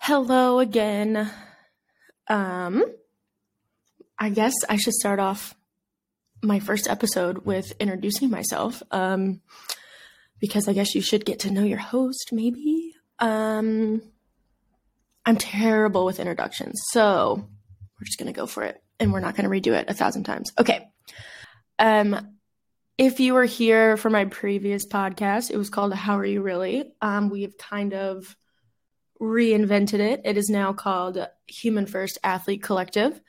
Hello again. I guess I should start off my first episode with introducing myself, because I guess you should get to know your host, maybe. I'm terrible with introductions, so we're just going to go for it, and we're not going to redo it 1,000 times. Okay. If you were here for my previous podcast, it was called How Are You Really? We've kind of reinvented it. It is now called Human First Athlete Collective.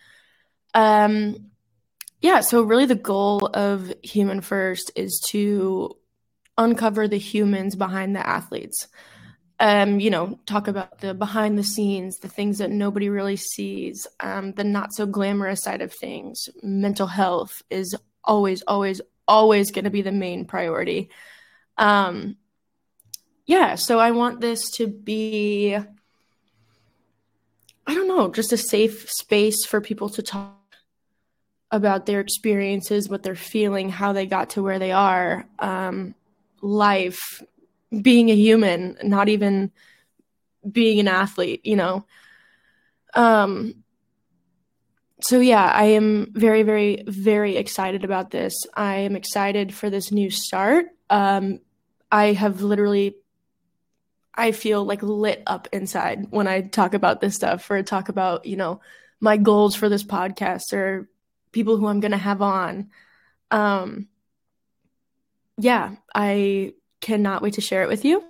So really the goal of Human First is to uncover the humans behind the athletes. Talk about the behind the scenes, the things that nobody really sees, the not so glamorous side of things. Mental health is always going to be the main priority. So I want this to be, just a safe space for people to talk about their experiences, what they're feeling, how they got to where they are, life, being a human, not even being an athlete, I am very, very, very excited about this. I am excited for this new start. I feel like lit up inside when I talk about this stuff or talk about, my goals for this podcast or people who I'm going to have on. I cannot wait to share it with you,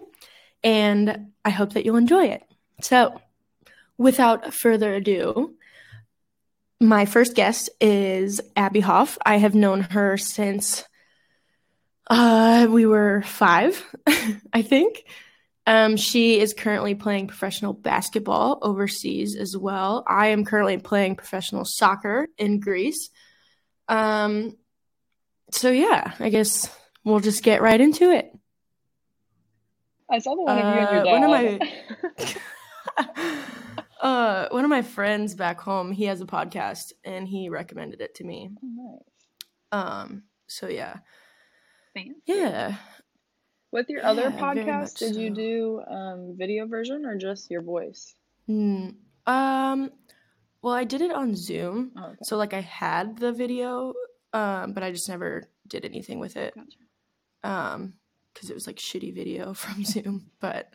and I hope that you'll enjoy it. So without further ado, my first guest is Abby Hoff. I have known her since we were 5, I think. She is currently playing professional basketball overseas as well. I am currently playing professional soccer in Greece. I guess we'll just get right into it. I saw the one of you and your dad. One of my friends back home, he has a podcast, and he recommended it to me. Oh, nice. Fancy. Yeah. With your other podcast, did you do video version or just your voice? I did it on Zoom. Oh, okay. So, I had the video, but I just never did anything with it. Gotcha. Because it was, shitty video from Zoom. But,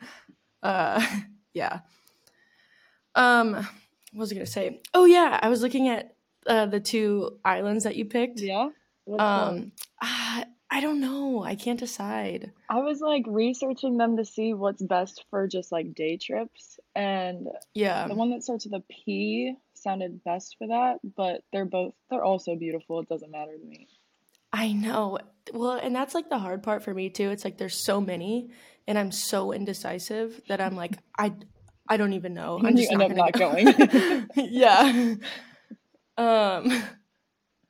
yeah. What was I going to say? Oh, yeah. I was looking at the 2 islands that you picked. Yeah? What's I don't know. I can't decide. I was, researching them to see what's best for just, day trips. And yeah, the one that starts with a P sounded best for that. But they're all so beautiful. It doesn't matter to me. I know. Well, and that's, the hard part for me, too. It's, there's so many. And I'm so indecisive that I'm, I don't even know. I'm just not going. Yeah.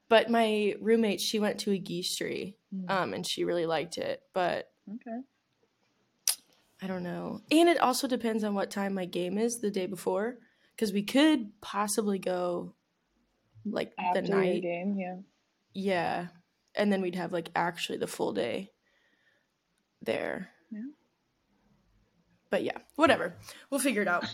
But my roommate, she went to a Gistri, and she really liked it. But okay. I don't know. And it also depends on what time my game is the day before, because we could possibly go after the night. Your game, yeah. Yeah. And then we'd have actually the full day there. Yeah. But yeah, whatever. We'll figure it out.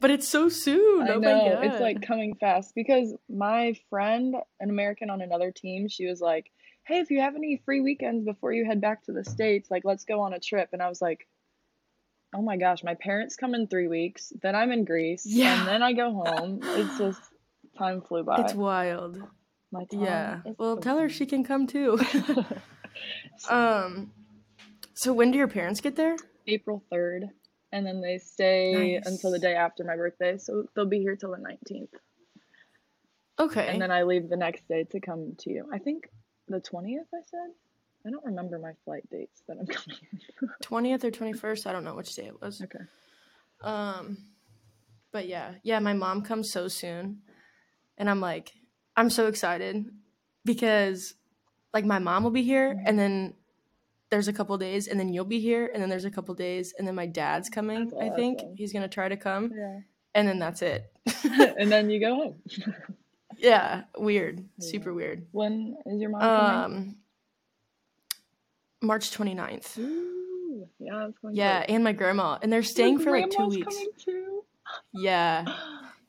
But it's so soon. I know. It's coming fast because my friend, an American on another team, she was like, hey, if you have any free weekends before you head back to the States, let's go on a trip. And I was like, oh my gosh, my parents come in 3 weeks. Then I'm in Greece. Yeah. And then I go home. It's just time flew by. It's wild. My time. Yeah. Well, tell her she can come too. So when do your parents get there? April 3rd, and then they stay until the day after my birthday, so they'll be here till the 19th. Okay. And then I leave the next day to come to you. I think the 20th, I said? I don't remember my flight dates that I'm coming. 20th or 21st, I don't know which day it was. Okay. But yeah, my mom comes so soon, and I'm so excited because, my mom will be here, and then there's a couple days, and then you'll be here, and then there's a couple days, and then my dad's coming, I think. He's going to try to come, yeah. And then that's it. And then you go home. Yeah, weird. Yeah. Super weird. When is your mom coming? March 29th. Ooh, yeah, it's going yeah, and my grandma. And they're staying for like 2 weeks. Too? Yeah.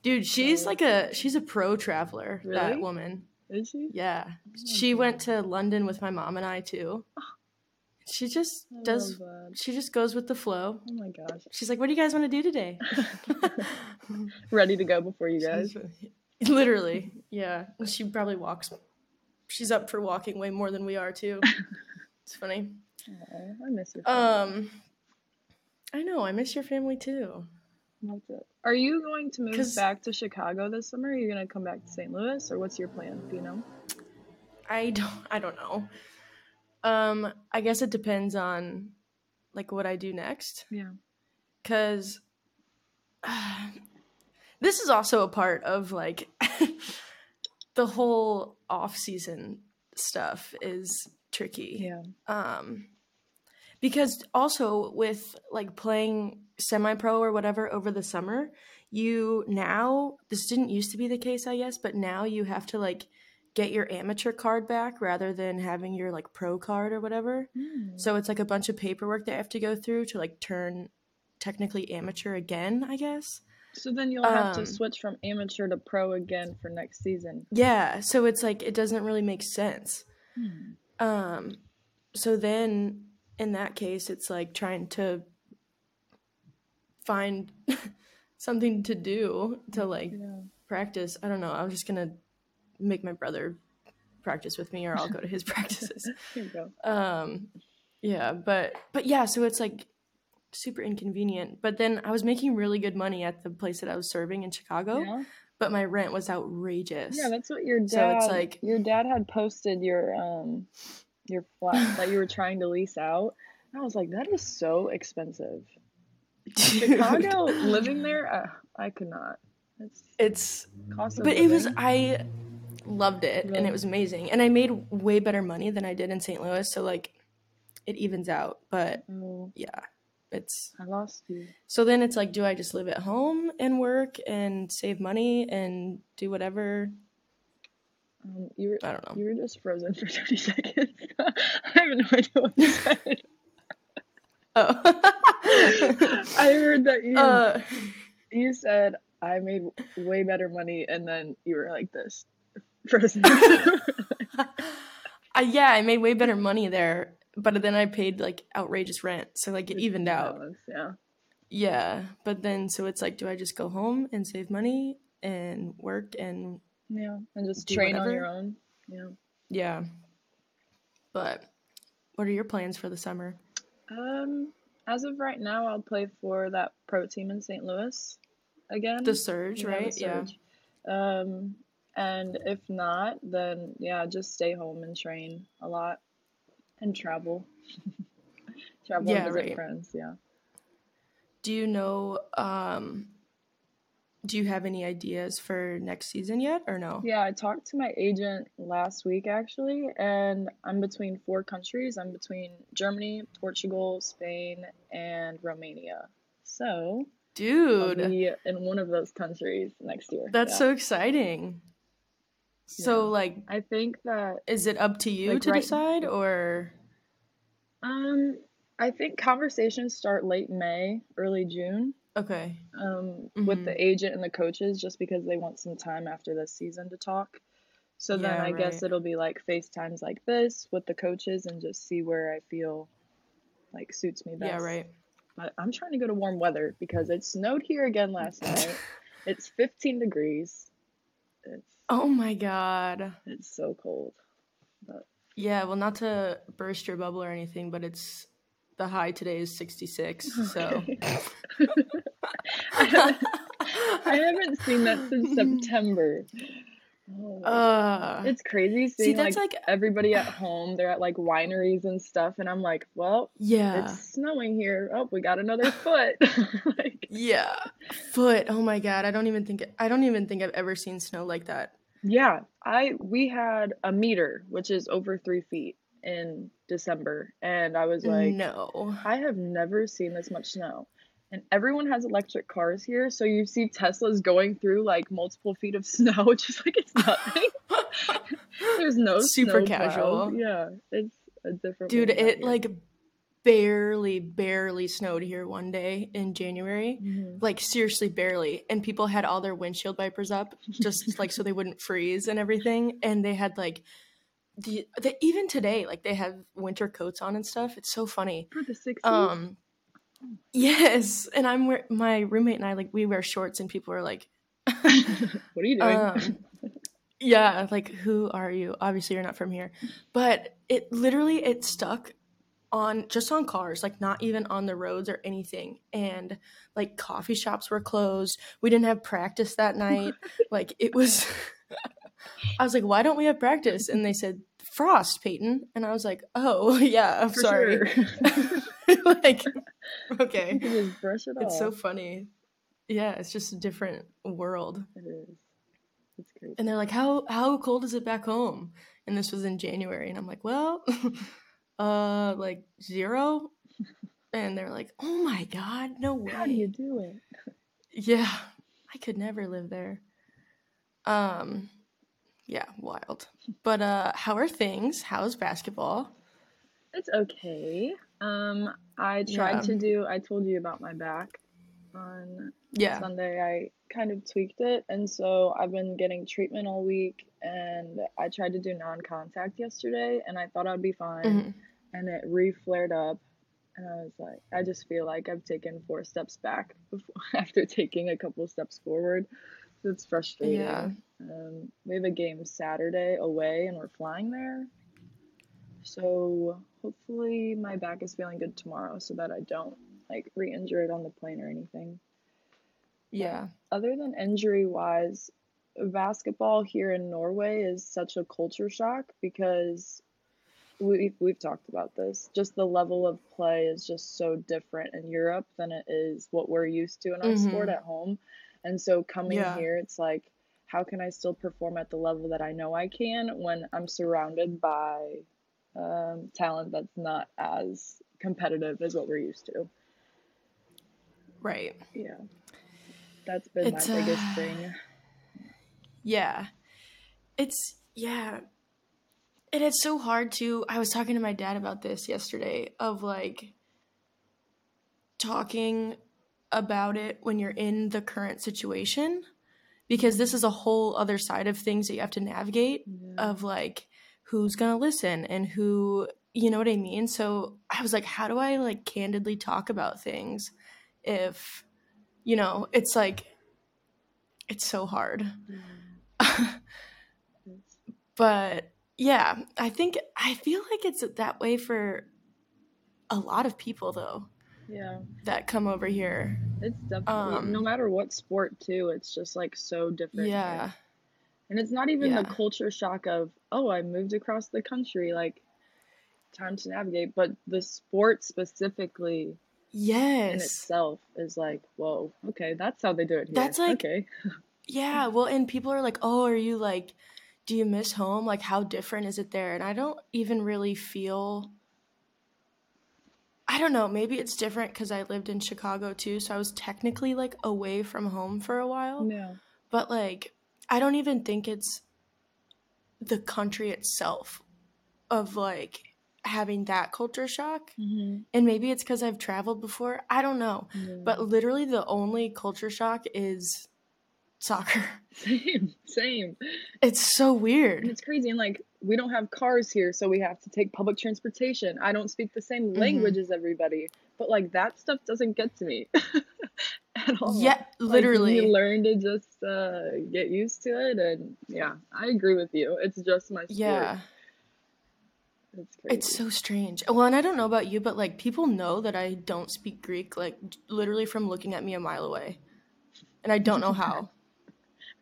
Dude, she's like she's a pro traveler, really? That woman. Is she? Yeah. She went to London with my mom and I too. She just she just goes with the flow. Oh my gosh. She's like, what do you guys want to do today? Ready to go before you guys. Literally. Yeah. She probably walks. She's up for walking way more than we are too. It's funny. Oh, I miss your family. I know. I miss your family too. That's it. Are you going to move back to Chicago this summer? Are you going to come back to St. Louis, or what's your plan? Do you know? I don't know. I guess it depends on like what I do next. Yeah. Because this is also a part of like the whole off season stuff is tricky. Yeah. Because also with like playing semi-pro or whatever over the summer, this didn't used to be the case, I guess, but now you have to like get your amateur card back rather than having your like pro card or whatever. Mm. So it's like a bunch of paperwork that I have to go through to like turn technically amateur again, I guess. So then you'll have to switch from amateur to pro again for next season. Yeah. So it's like, it doesn't really make sense. Mm. So then in that case, it's like trying to find something to do to like practice. I don't know. I was just going to make my brother practice with me, or I'll go to his practices. Here you go. Yeah, but yeah, so it's like super inconvenient. But then I was making really good money at the place that I was serving in Chicago, but my rent was outrageous. Yeah, that's what your dad. So it's like your dad had posted your flat that you were trying to lease out, and I was like, that is so expensive. Dude. Chicago, living there, I could not. It's cost of living. It was I loved it, and it was amazing, and I made way better money than I did in St. Louis. So like, it evens out. But yeah, I lost you. So then it's like, do I just live at home and work and save money and do whatever? I don't know. You were just frozen for 30 seconds. I have no idea what you said. Oh, I heard that you said I made way better money, and then you were like this. Yeah, I made way better money there, but then I paid like outrageous rent, so like it evened out. Yeah, but then so it's like, do I just go home and save money and work and just train whatever on your own? Yeah. But what are your plans for the summer? As of right now, I'll play for that pro team in St. Louis again. The Surge, right? Yeah. And if not, then, just stay home and train a lot and travel. And visit friends, Do you know, do you have any ideas for next season yet or no? Yeah, I talked to my agent last week, actually, and I'm between four countries. I'm between Germany, Portugal, Spain, and Romania. So, dude, I'll be in one of those countries next year. That's so exciting. So, like, I think that is it up to you like to decide, or? I think conversations start late May, early June. Okay. With the agent and the coaches, just because they want some time after this season to talk. So then I guess it'll be like FaceTimes like this with the coaches and just see where I feel like suits me best. Yeah, right. But I'm trying to go to warm weather because it snowed here again last night. It's 15 degrees. Oh my God. It's so cold. But yeah, well, not to burst your bubble or anything, but it's the high today is 66. Okay. So I haven't seen that since September. Oh, it's crazy seeing that's like everybody at home. They're at like wineries and stuff, and I'm like, well, it's snowing here. Oh, we got another foot. Oh my God, I don't even think I've ever seen snow like that. Yeah, we had a meter, which is over 3 feet, in December, and I was like, no, I have never seen this much snow. And everyone has electric cars here, so you see Teslas going through like multiple feet of snow, just like it's nothing. There's no super snow casual. Cloud. Yeah, it's a different dude one it year. Like barely snowed here one day in January, like seriously barely, and people had all their windshield wipers up just like so they wouldn't freeze and everything, and they had like the even today like they have winter coats on and stuff. It's so funny for the 60s. Yes, and my roommate and I like we wear shorts and people are like what are you doing? Yeah, like who are you? Obviously you're not from here. But it literally it stuck on just on cars, like not even on the roads or anything. And like coffee shops were closed. We didn't have practice that night. Like it was I was like, why don't we have practice? And they said frost, Peyton. And I was like, oh yeah, I'm for sorry. Sure. Like okay. You can just brush it off. It's so funny. Yeah, it's just a different world. It is. It's crazy. And they're like, how cold is it back home? And this was in January. And I'm like, well, like 0. And they're like, oh my God, no way. How do you do it? Yeah, I could never live there. Yeah, wild. But how are things? How's basketball? It's okay. I tried to do, I told you about my back on Sunday. I kind of tweaked it, and so I've been getting treatment all week, and I tried to do non-contact yesterday, and I thought I'd be fine, and it re-flared up, and I was like, I just feel like I've taken 4 steps back after taking a couple steps forward. So it's frustrating. Yeah. We have a game Saturday away, and we're flying there, so hopefully my back is feeling good tomorrow so that I don't like re-injure it on the plane or anything. Yeah. Other than injury-wise, basketball here in Norway is such a culture shock because we've talked about this. Just the level of play is just so different in Europe than it is what we're used to in our sport at home. And so coming here, it's like, how can I still perform at the level that I know I can when I'm surrounded by talent that's not as competitive as what we're used to? Right. Yeah. That's been it's, my biggest thing. Yeah. It's, yeah. And it's so hard to, I was talking to my dad about this yesterday, of like talking about it when you're in the current situation, because this is a whole other side of things that you have to navigate of like who's going to listen and who, you know what I mean? So I was like, how do I like candidly talk about things if... You know, it's like, it's so hard. But yeah, I feel like it's that way for a lot of people though. Yeah. That come over here. It's definitely, no matter what sport too, it's just like so different. Yeah. Here. And it's not even the culture shock of, oh, I moved across the country, like time to navigate, but the sport specifically. Yes. In itself is like, whoa, okay, that's how they do it here. That's like, okay. Yeah, well, and people are like, oh, are you like, do you miss home? Like, how different is it there? And I don't even really feel, I don't know, maybe it's different because I lived in Chicago too, so I was technically like away from home for a while. Yeah. But like, I don't even think it's the country itself of like, having that culture shock, and maybe it's because I've traveled before, I don't know, but literally the only culture shock is soccer. Same It's so weird and it's crazy, and like we don't have cars here, so we have to take public transportation. I don't speak the same language as everybody, but like that stuff doesn't get to me at all. Yeah, literally, like, you learn to just get used to it. And yeah, I agree with you, it's just my sport. Yeah. It's so strange. Well, and I don't know about you, but like people know that I don't speak Greek, like literally from looking at me a mile away, and I don't know how.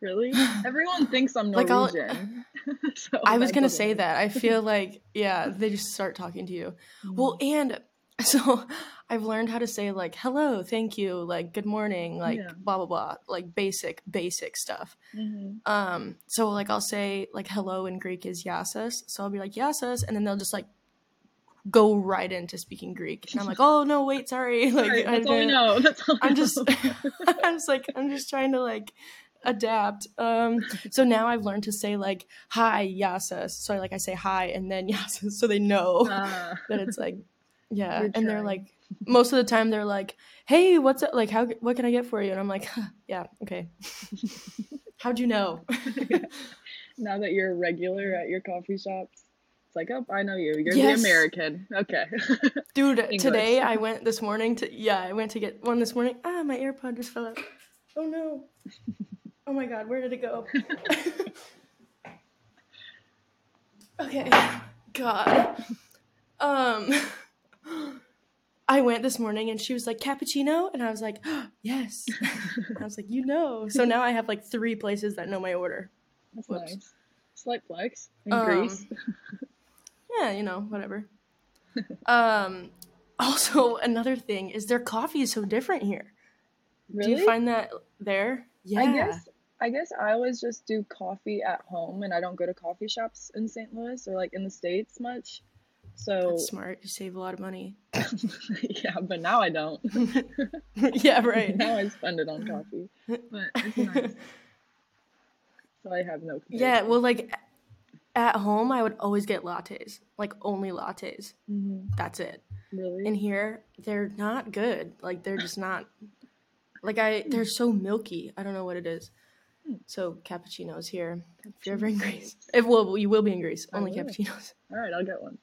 Really? Everyone thinks I'm Norwegian. Like so I was gonna say that. I feel like they just start talking to you. Well, and so I've learned how to say like hello, thank you, like good morning, like blah blah blah, like basic stuff. So like I'll say like hello in Greek is yassas, so I'll be like yassas, and then they'll just like go right into speaking Greek, and I'm like, oh no, wait, sorry, like right, that's all I know. I'm just I'm just trying to like adapt. So now I've learned to say like, hi, Yasa. So like I say hi and then Yasa, so they know that it's like, yeah. And trying. They're like, most of the time they're like, hey, what's up? Like, how, what can I get for you? And I'm like, huh, yeah, okay. How'd you know? Now that you're a regular at your coffee shops, it's like, oh, I know you. You're the American. Okay. Dude, today I went this morning to, I went to get one this morning. Ah, my AirPod just fell out. Oh, no. Oh, my God. Where did it go? Okay. God. I went this morning and she was like, cappuccino? And I was like, oh, yes. I was like, you know. So now I have like 3 places that know my order. That's nice. Slight flex in Greece. Yeah, you know, whatever. Also, another thing is their coffee is so different here. Really? Do you find that there? Yeah. I guess I always just do coffee at home and I don't go to coffee shops in St. Louis or like in the States much. So that's smart. You save a lot of money. Yeah, but now I don't. Yeah, right. Now I spend it on coffee. But it's nice. So I have no comparison. Yeah, well, like at home, I would always get lattes, like only lattes. Mm-hmm. That's it. Really? And here, they're not good. Like they're just not. Like they're so milky. I don't know what it is. So cappuccinos here. If you're ever in Greece, you will be in Greece. Only cappuccinos. All right, I'll get one.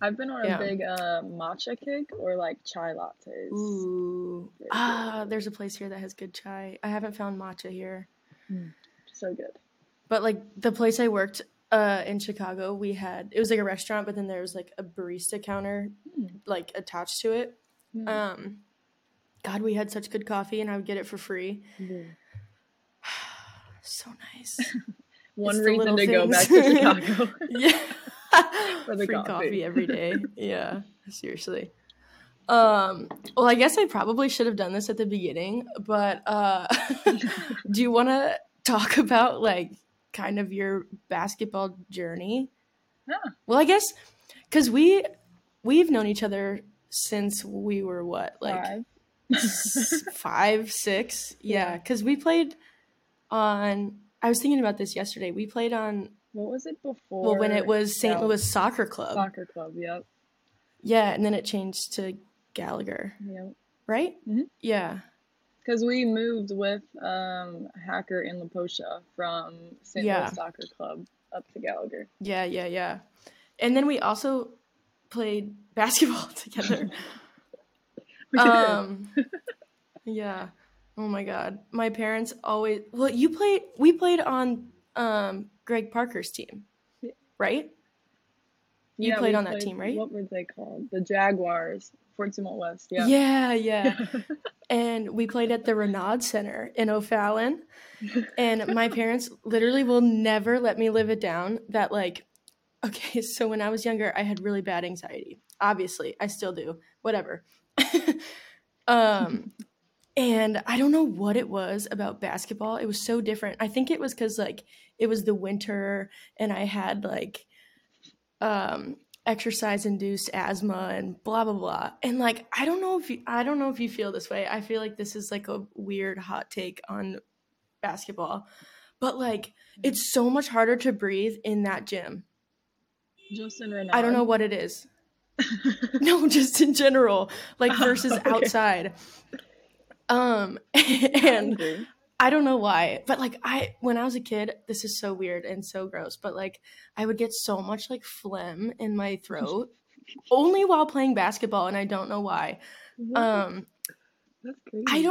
I've been on a big matcha kick or like chai lattes. Ooh. There's a place here that has good chai. I haven't found matcha here. Mm. So good. But like the place I worked in Chicago, it was like a restaurant, but then there was like a barista counter like attached to it. Mm. God, we had such good coffee and I would get it for free. Mm. So nice. One reason to go back to Chicago. Yeah. For the free coffee every day. Yeah, seriously. Well, I guess I probably should have done this at the beginning, but do you want to talk about like kind of your basketball journey? Yeah. Well, I guess because we've known each other since we were what, like 5, 6? Yeah, because we played on – I was thinking about this yesterday. We played on – what was it before? Well, when it was St. Louis Soccer Club. Soccer Club, yep. Yeah, and then it changed to Gallagher. Yep. Right? Mm-hmm. Yeah. Because we moved with Hacker and LaPosha from St. Louis Soccer Club up to Gallagher. Yeah. And then we also played basketball together. We did. Yeah. Oh, my God. My parents always – well, we played on Greg Parker's team, right? You played on that team, right? What were they called? The Jaguars, Fort Zumwalt West, yeah. Yeah. And we played at the Renaud Center in O'Fallon. And my parents literally will never let me live it down that, like, okay, so when I was younger, I had really bad anxiety. Obviously, I still do. Whatever. And I don't know what it was about basketball. It was so different. I think it was because, like, it was the winter and I had, like, exercise-induced asthma and blah, blah, blah. And, like, I don't know if you feel this way. I feel like this is, like, a weird hot take on basketball. But, like, it's so much harder to breathe in that gym. Just in Renaud. I don't know what it is. No, just in general, like, versus outside. And I don't know why, but like when I was a kid, this is so weird and so gross, but like I would get so much like phlegm in my throat only while playing basketball. And I don't know why. That's crazy.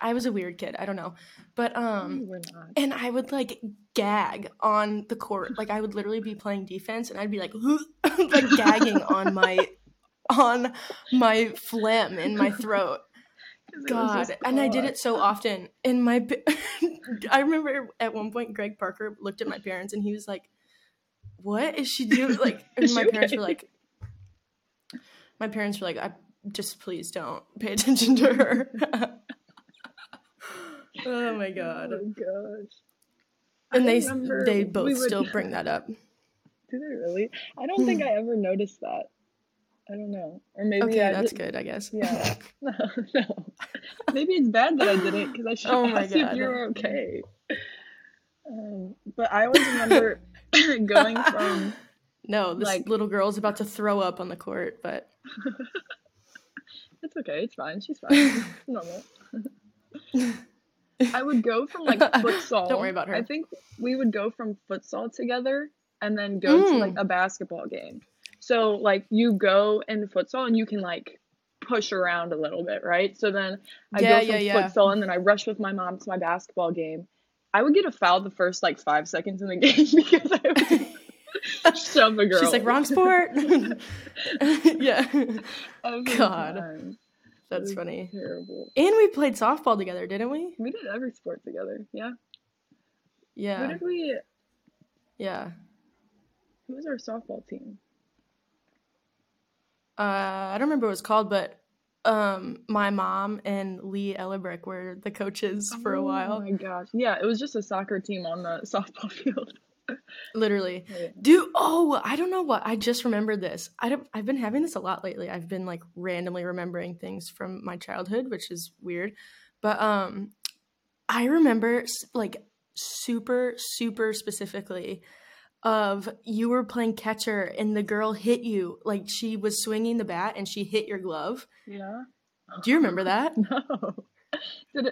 I was a weird kid. I don't know. But, and I would like gag on the court. Like I would literally be playing defense and I'd be like, like gagging on my phlegm in my throat. God, and I did it so often. And I remember at one point Greg Parker looked at my parents and he was like, "What is she doing?" Like, and my parents were like, "I just please don't pay attention to her." Oh my God. Oh gosh. And they both still bring that up. Do they really? I don't think I ever noticed that. I don't know. Or maybe okay, that's good, I guess. Yeah. No. Maybe it's bad that I didn't, because I should ask if you were okay. But I always remember going from... No, this little girl's about to throw up on the court, but... It's okay. It's fine. She's fine. It's normal. I would go from, futsal. Don't worry about her. I think we would go from futsal together and then go to, a basketball game. So, you go in futsal and you can, push around a little bit, right? So then I go from futsal and then I rush with my mom to my basketball game. I would get a foul the first, 5 seconds in the game because I would shove a girl. She's like, wrong sport. Yeah. God. Time. That's funny. Terrible. And we played softball together, didn't we? We did every sport together, yeah. Yeah. What did we... Yeah. Who was our softball team? I don't remember what it was called, but my mom and Lee Ellebrick were the coaches for a while. Oh, my gosh. Yeah, it was just a soccer team on the softball field. Literally. Yeah. Dude, I don't know what. I just remembered this. I've been having this a lot lately. I've been, randomly remembering things from my childhood, which is weird. But I remember, super, super specifically of you were playing catcher and the girl hit you. She was swinging the bat and she hit your glove. Yeah. Do you remember that? No. Did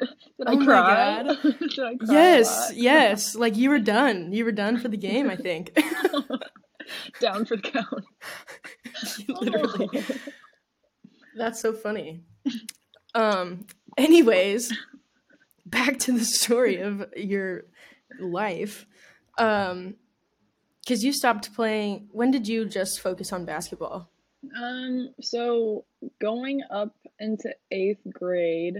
I cry? My God. Did I cry? Yes. You were done. You were done for the game, I think. Down for the count. Literally. Oh. That's so funny. Anyways, back to the story of your life. Because you stopped playing. When did you just focus on basketball? So going up into 8th grade,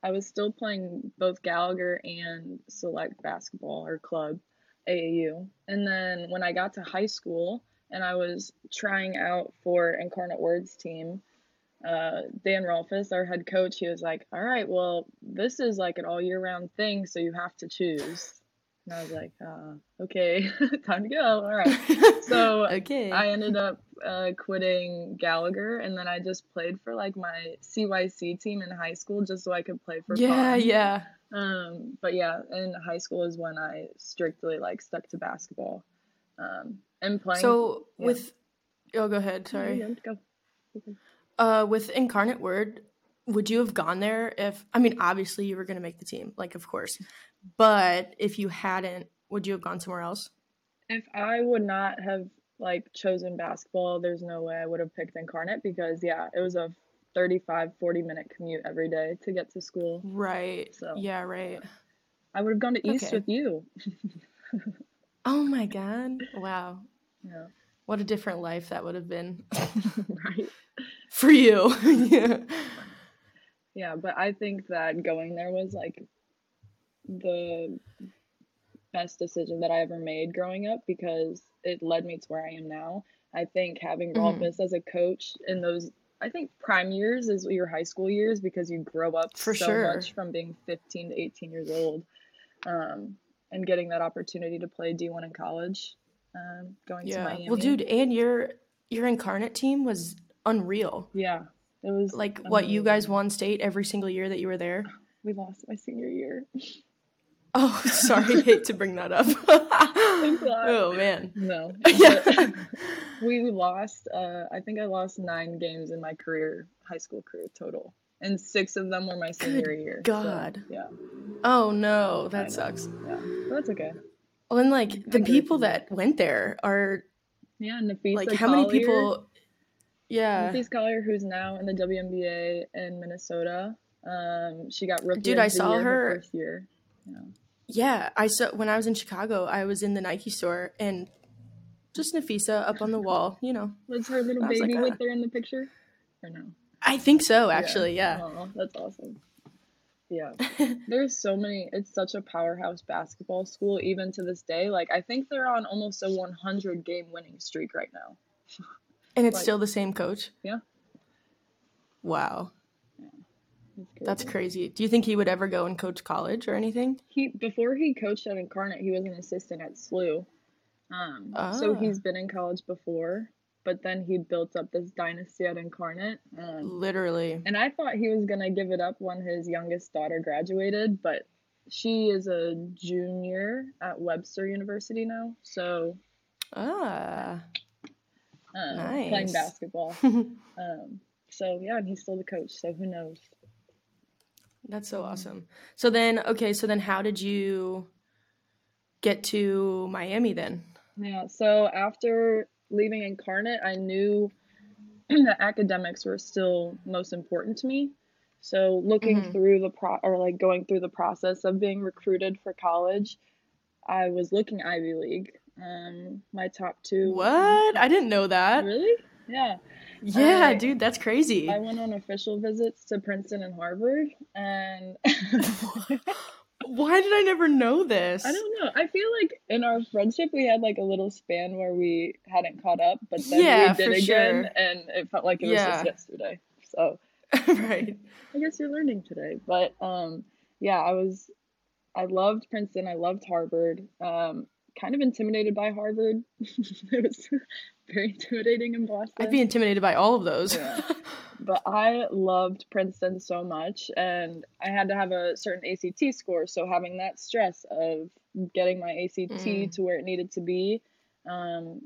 I was still playing both Gallagher and select basketball or club, AAU. And then when I got to high school and I was trying out for Incarnate Word's team, Dan Rolfes, our head coach, he was like, all right, well, this is an all year round thing, so you have to choose. And I was like, okay, time to go. All right. So okay. I ended up quitting Gallagher, and then I just played for, my CYC team in high school just so I could play for fun. Yeah, yeah. But, yeah, in high school is when I strictly, stuck to basketball. And playing. So oh, go ahead. Sorry. Yeah, go. Okay. With Incarnate Word, would you have gone there obviously you were going to make the team, of course. But if you hadn't, would you have gone somewhere else? If I would not have, chosen basketball, there's no way I would have picked Incarnate because, yeah, it was a 35, 40-minute commute every day to get to school. Right. So, yeah, right. I would have gone to East with you. Oh, my God. Wow. Yeah. What a different life that would have been. Right. For you. Yeah. Yeah, but I think that going there was, the best decision that I ever made growing up because it led me to where I am now. I think having Rolfes as a coach in those, I think prime years is your high school years because you grow up much from being 15 to 18 years old, and getting that opportunity to play D1 in college, going to Miami. Well, dude, and your Incarnate team was unreal. Yeah, it was what you guys won state every single year that you were there. We lost my senior year. Oh, sorry. I hate to bring that up. Oh, man. No. Yeah. We lost, I think I lost 9 games in my high school career total. And 6 of them were my senior year. God. So, yeah. Oh, no. That sucks. Yeah. But that's okay. Well, and, the people that went there are... Yeah, Napheesa Collier. How many people... Yeah. Napheesa Collier, who's now in the WNBA in Minnesota. She got rookie. Dude, I saw her first year. Yeah. Yeah, I saw when I was in Chicago. I was in the Nike store and just Napheesa up on the wall. You know, was her little baby with her in the picture? Or no? I think so. Actually, yeah. Oh, that's awesome. Yeah, there's so many. It's such a powerhouse basketball school, even to this day. I think they're on almost a 100 game winning streak right now. And it's still the same coach. Yeah. Wow. That's crazy. Do you think he would ever go and coach college or anything? Before he coached at Incarnate, he was an assistant at SLU. So he's been in college before. but then he built up this dynasty at Incarnate. Literally. And I thought he was going to give it up when his youngest daughter graduated, but she is a junior at Webster University now. So nice. Playing basketball. So yeah, and he's still the coach, so who knows? That's so awesome. So then, okay, so then how did you get to Miami then? Yeah, so after leaving Incarnate, I knew that academics were still most important to me. So looking through the going through the process of being recruited for college, I was looking Ivy League. My top two. What? I didn't know that. Really? Yeah. Yeah, dude, that's crazy. I went on official visits to Princeton and Harvard, and why did I never know this? I don't know. I feel like in our friendship we had like a little span where we hadn't caught up, but then we did again, and it felt like it was just yesterday. So right. I guess you're learning today. But I loved Princeton, I loved Harvard. Kind of intimidated by Harvard. It was very intimidating in Boston. I'd be intimidated by all of those. Yeah. But I loved Princeton so much, and I had to have a certain ACT score, so having that stress of getting my ACT to where it needed to be, and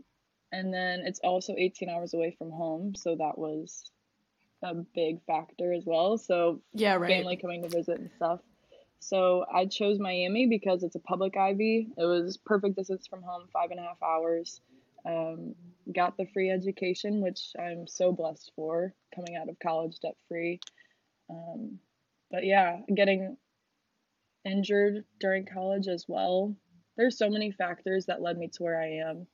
then it's also 18 hours away from home, so that was a big factor as well. So yeah, right. Family coming to visit and stuff. So I chose Miami because it's a public Ivy. It was perfect distance from home, 5.5 hours. Got the free education, which I'm so blessed for, coming out of college debt-free. But yeah, getting injured during college as well. There's so many factors that led me to where I am,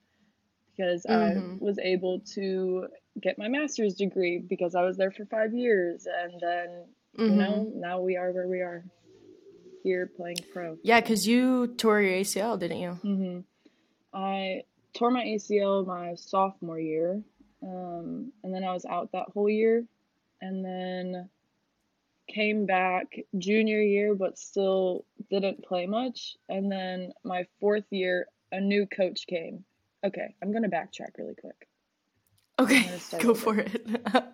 because I was able to get my master's degree because I was there for 5 years. And then, you know, now we are where we are. Year playing pro. Yeah, because you tore your ACL, didn't you? I tore my ACL my sophomore year, and then I was out that whole year, and then came back junior year but still didn't play much. And then my fourth year, a new coach came. Okay, I'm going to backtrack really quick. Okay, go for it.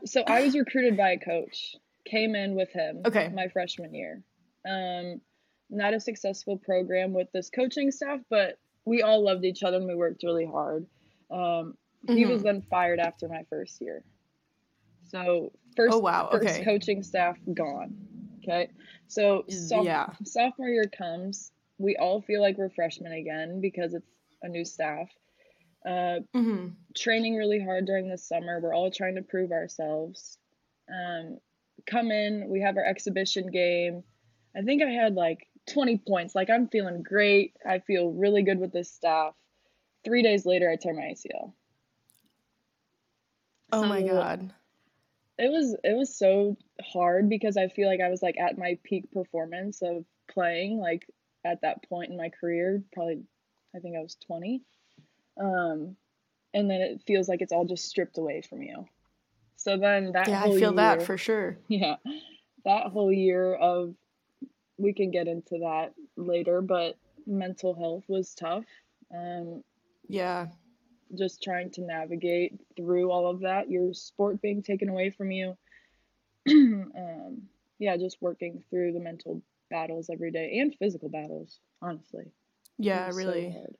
So I was recruited by a coach, came in with him my freshman year. Not a successful program with this coaching staff, but we all loved each other and we worked really hard. He was then fired after my first year. So first coaching staff gone. Okay. So sophomore year comes, we all feel like we're freshmen again because it's a new staff, training really hard during the summer. We're all trying to prove ourselves. Come in, we have our exhibition game. I think I had like 20 points. Like, I'm feeling great. I feel really good with this staff. 3 days later, I tear my ACL. Oh, so my God. It was so hard because I feel like I was like at my peak performance of playing, like at that point in my career, probably, I think I was 20. And then it feels like it's all just stripped away from you. So then that whole year. Yeah, I feel that for sure. Yeah. That whole year of, we can get into that later, but mental health was tough. Just trying to navigate through all of that, your sport being taken away from you. Just working through the mental battles every day and physical battles, honestly. Yeah, really. So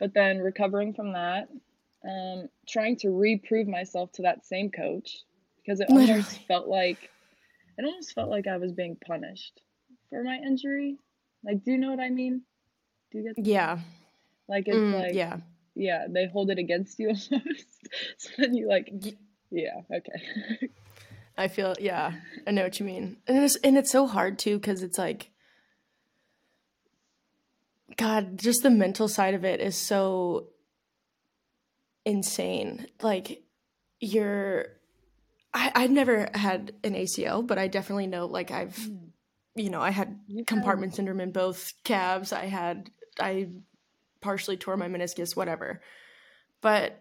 but then recovering from that, trying to reprove myself to that same coach, because it almost felt like I was being punished for my injury. Like, do you know what I mean? Do you get that? Yeah. Like, it's they hold it against you almost. So then you like, okay. I feel, I know what you mean. And it's so hard too, because it's like, God, just the mental side of it is so insane. Like, I've never had an ACL, but I definitely know, like, I had compartment syndrome in both calves. I partially tore my meniscus, whatever. But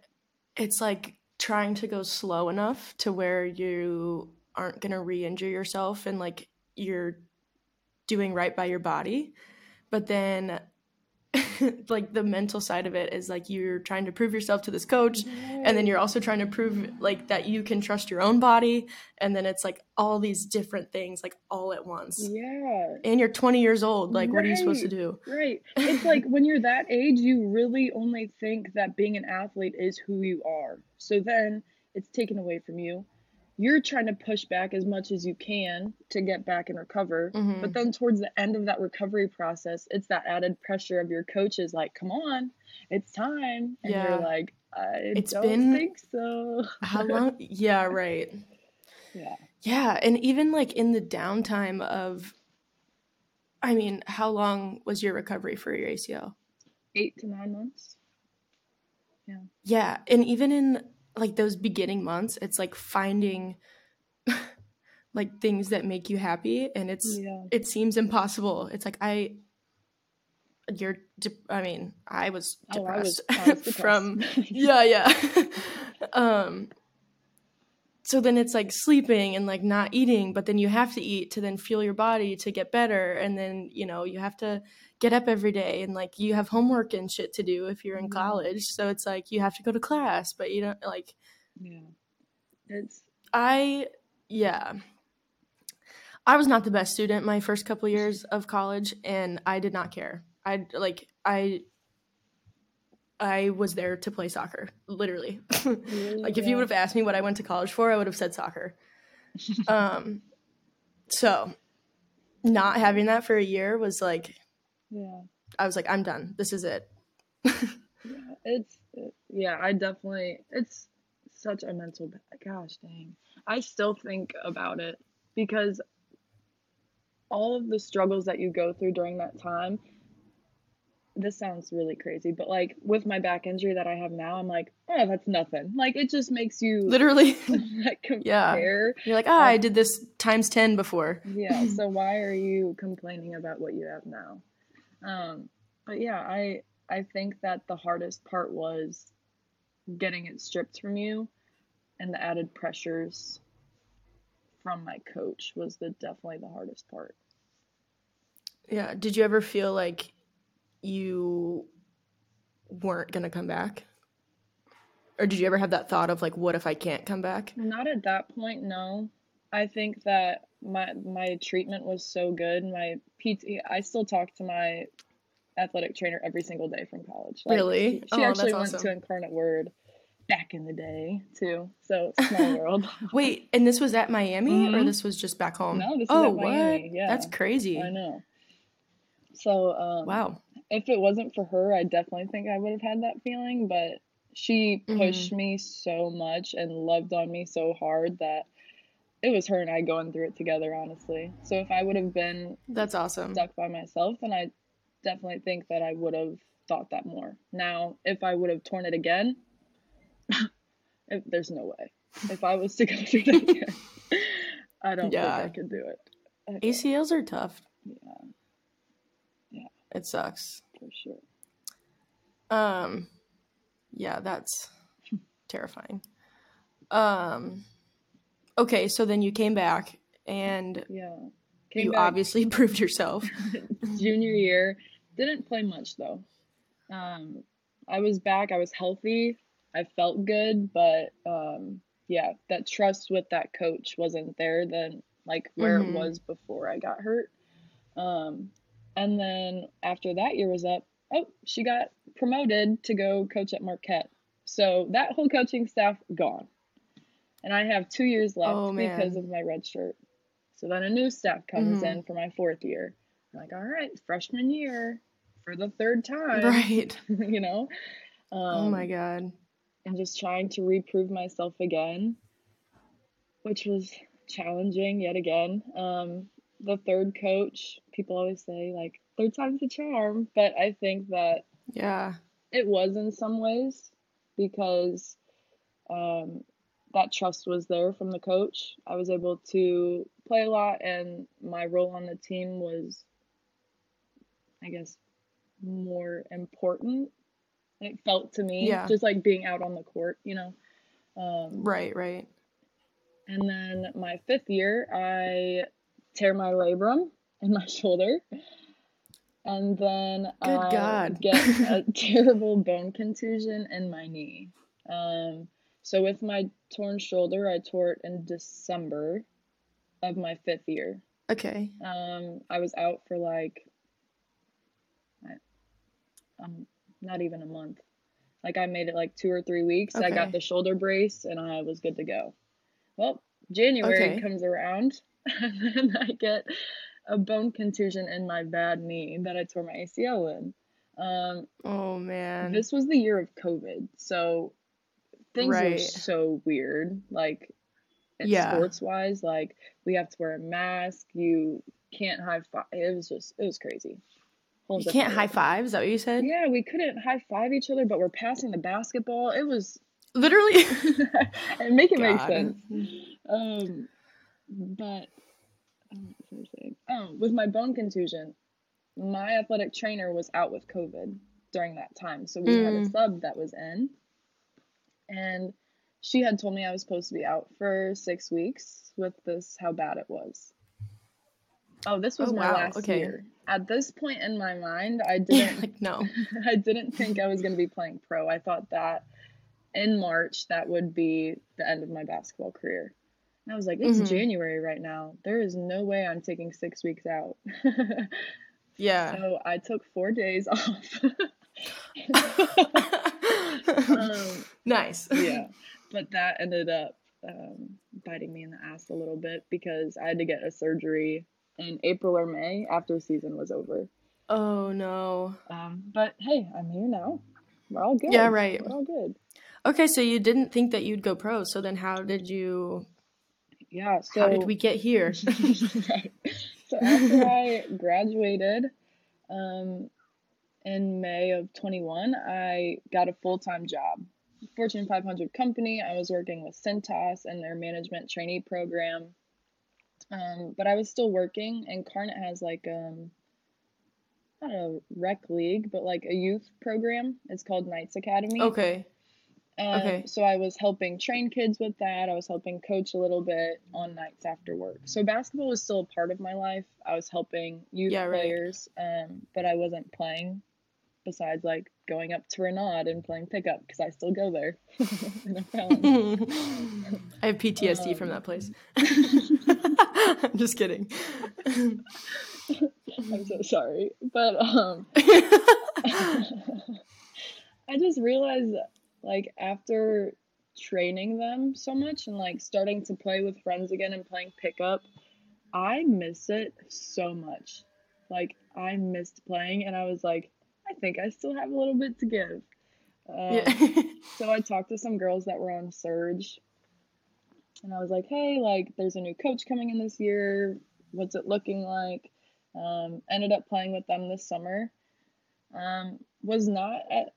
it's like trying to go slow enough to where you aren't going to re-injure yourself and like you're doing right by your body. But then like the mental side of it is like you're trying to prove yourself to this coach, and then you're also trying to prove like that you can trust your own body, and then it's like all these different things like all at once. Yeah. And you're 20 years old, like what are you supposed to do? Right. It's like when you're that age you really only think that being an athlete is who you are. So then it's taken away from you. You're trying to push back as much as you can to get back and recover. Mm-hmm. But then towards the end of that recovery process, it's that added pressure of your coaches like, come on, it's time. And you're like, I don't think so. How long? Yeah, right. Yeah. Yeah. And even like in the downtime of, I mean, how long was your recovery for your ACL? 8 to 9 months. Yeah. Yeah. And even in like those beginning months, it's like finding like things that make you happy, and it's it seems impossible. It's like I was depressed from so then it's like sleeping and like not eating, but then you have to eat to then fuel your body to get better, and then you know you have to get up every day, and like you have homework and shit to do if you're in college, so it's like you have to go to class, but you don't like I was not the best student my first couple years of college, and I did not care. I was there to play soccer, literally. Like if you would have asked me what I went to college for, I would have said soccer. So not having that for a year was like I was like, I'm done. This is it. It's such a mental, gosh dang. I still think about it because all of the struggles that you go through during that time, this sounds really crazy, but like with my back injury that I have now, I'm like, oh, that's nothing. Like it just makes you literally like compare. You're like, I did this times 10 before. So why are you complaining about what you have now? But yeah, I think that the hardest part was getting it stripped from you, and the added pressures from my coach was definitely the hardest part. Yeah. Did you ever feel like you weren't going to come back? Or did you ever have that thought of like, what if I can't come back? Not at that point. No, I think that my treatment was so good. My PT, I still talk to my athletic trainer every single day from college. Like, really? She actually went to Incarnate Word back in the day too. So small world. Wait, and this was at Miami or this was just back home? No, this was at Miami. What? Yeah. That's crazy. I know. So, wow. If it wasn't for her, I definitely think I would have had that feeling, but she pushed me so much and loved on me so hard that it was her and I going through it together, honestly. So if I would have been stuck by myself, then I definitely think that I would have thought that more. Now, if I would have torn it again, there's no way. If I was to go through that again, I don't think I could do it. ACLs are tough. Yeah. Yeah. It sucks. For sure. Yeah, that's terrifying. Okay, so then you came back, and obviously proved yourself. Junior year, didn't play much, though. I was back. I was healthy. I felt good, but, that trust with that coach wasn't there than, like, where it was before I got hurt. And then after that year was up, she got promoted to go coach at Marquette. So that whole coaching staff, gone. And I have 2 years left because of my red shirt. So then a new staff comes in for my fourth year. I'm like, all right, freshman year for the third time. Right. You know? Oh, my God. And just trying to reprove myself again, which was challenging yet again. The third coach, people always say, like, third time's the charm. But I think that it was in some ways because that trust was there from the coach. I was able to play a lot, and my role on the team was, I guess, more important. It felt to me just like being out on the court, you know? Right. And then my fifth year, I tear my labrum in my shoulder. and then I get a terrible bone contusion in my knee. So with my torn shoulder, I tore it in December of my fifth year. Okay. I was out for like, not even a month. Like I made it like 2 or 3 weeks. Okay. I got the shoulder brace and I was good to go. Well, January comes around and then I get a bone contusion in my bad knee that I tore my ACL in. Oh man. This was the year of COVID. So things were so weird. Like sports wise, like we have to wear a mask. You can't high five. It was crazy. You can't high five? Is that what you said? Yeah, we couldn't high five each other, but we're passing the basketball. It was literally and make it make sense. But with my bone contusion, my athletic trainer was out with COVID during that time, so we had a sub that was in, and she had told me I was supposed to be out for 6 weeks with this. How bad it was. Oh, this was my last year. At this point in my mind, I didn't I didn't think I was going to be playing pro. I thought that in March that would be the end of my basketball career. And I was like, it's January right now. There is no way I'm taking 6 weeks out. Yeah. So I took 4 days off. Nice. Yeah. But that ended up biting me in the ass a little bit because I had to get a surgery in April or May after season was over. Oh, no. But hey, I'm here now. We're all good. Yeah, right. We're all good. Okay, so you didn't think that you'd go pro. So then how did you... Yeah, so... How did we get here? Right. So after I graduated in May of 21, I got a full-time job. Fortune 500 company. I was working with CentOS and their management trainee program. But I was still working, and Incarnate has like, not a rec league, but like a youth program. It's called Knights Academy. Okay. So I was helping train kids with that. I was helping coach a little bit on nights after work. So basketball was still a part of my life. I was helping youth players, but I wasn't playing besides like going up to Renaud and playing pickup because I still go there. I have PTSD from that place. I'm just kidding. I'm so sorry. But I just realized that, like, after training them so much and, like, starting to play with friends again and playing pickup, I miss it so much. Like, I missed playing, and I was like, I think I still have a little bit to give. So I talked to some girls that were on Surge. And I was like, hey, like, there's a new coach coming in this year. What's it looking like? Ended up playing with them this summer. Was not at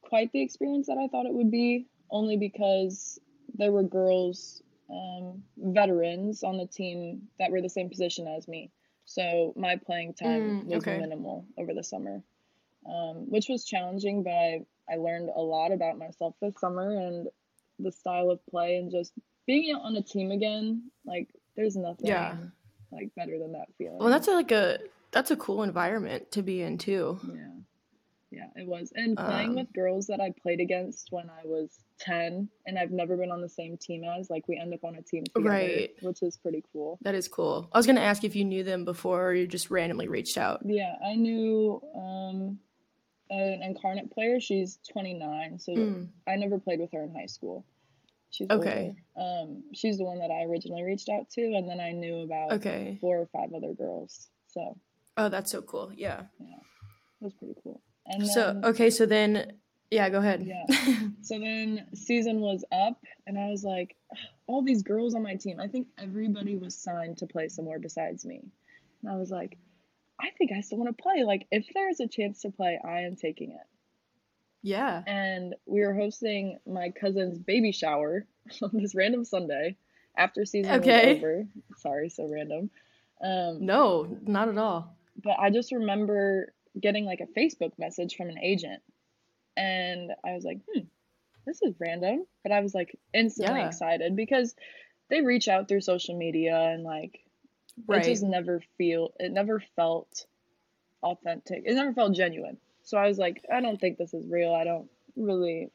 quite the experience that I thought it would be, only because there were girls, veterans on the team that were the same position as me. So my playing time was minimal over the summer, which was challenging, but I learned a lot about myself this summer and the style of play and just being out on a team again, like, there's nothing like better than that feeling. Well, that's a cool environment to be in too. Yeah, it was. And playing with girls that I played against when I was 10 and I've never been on the same team as, like, we end up on a team together, which is pretty cool. That is cool. I was going to ask if you knew them before or you just randomly reached out. Yeah, I knew an Incarnate player. She's 29, so I never played with her in high school. She's older. She's the one that I originally reached out to, and then I knew about 4 or 5 other girls. So. Oh, that's so cool. Yeah. Yeah. It was pretty cool. And then, go ahead. Yeah. So then season was up, and I was like, all these girls on my team, I think everybody was signed to play somewhere besides me. And I was like, I think I still want to play. Like, if there's a chance to play, I am taking it. Yeah. And we were hosting my cousin's baby shower on this random Sunday after season was over. Sorry, so random. No, not at all. But I just remember getting, like, a Facebook message from an agent. And I was like, this is random. But I was, like, instantly excited because they reach out through social media and, like, it never felt authentic. It never felt genuine. So I was like, I don't think this is real. I don't put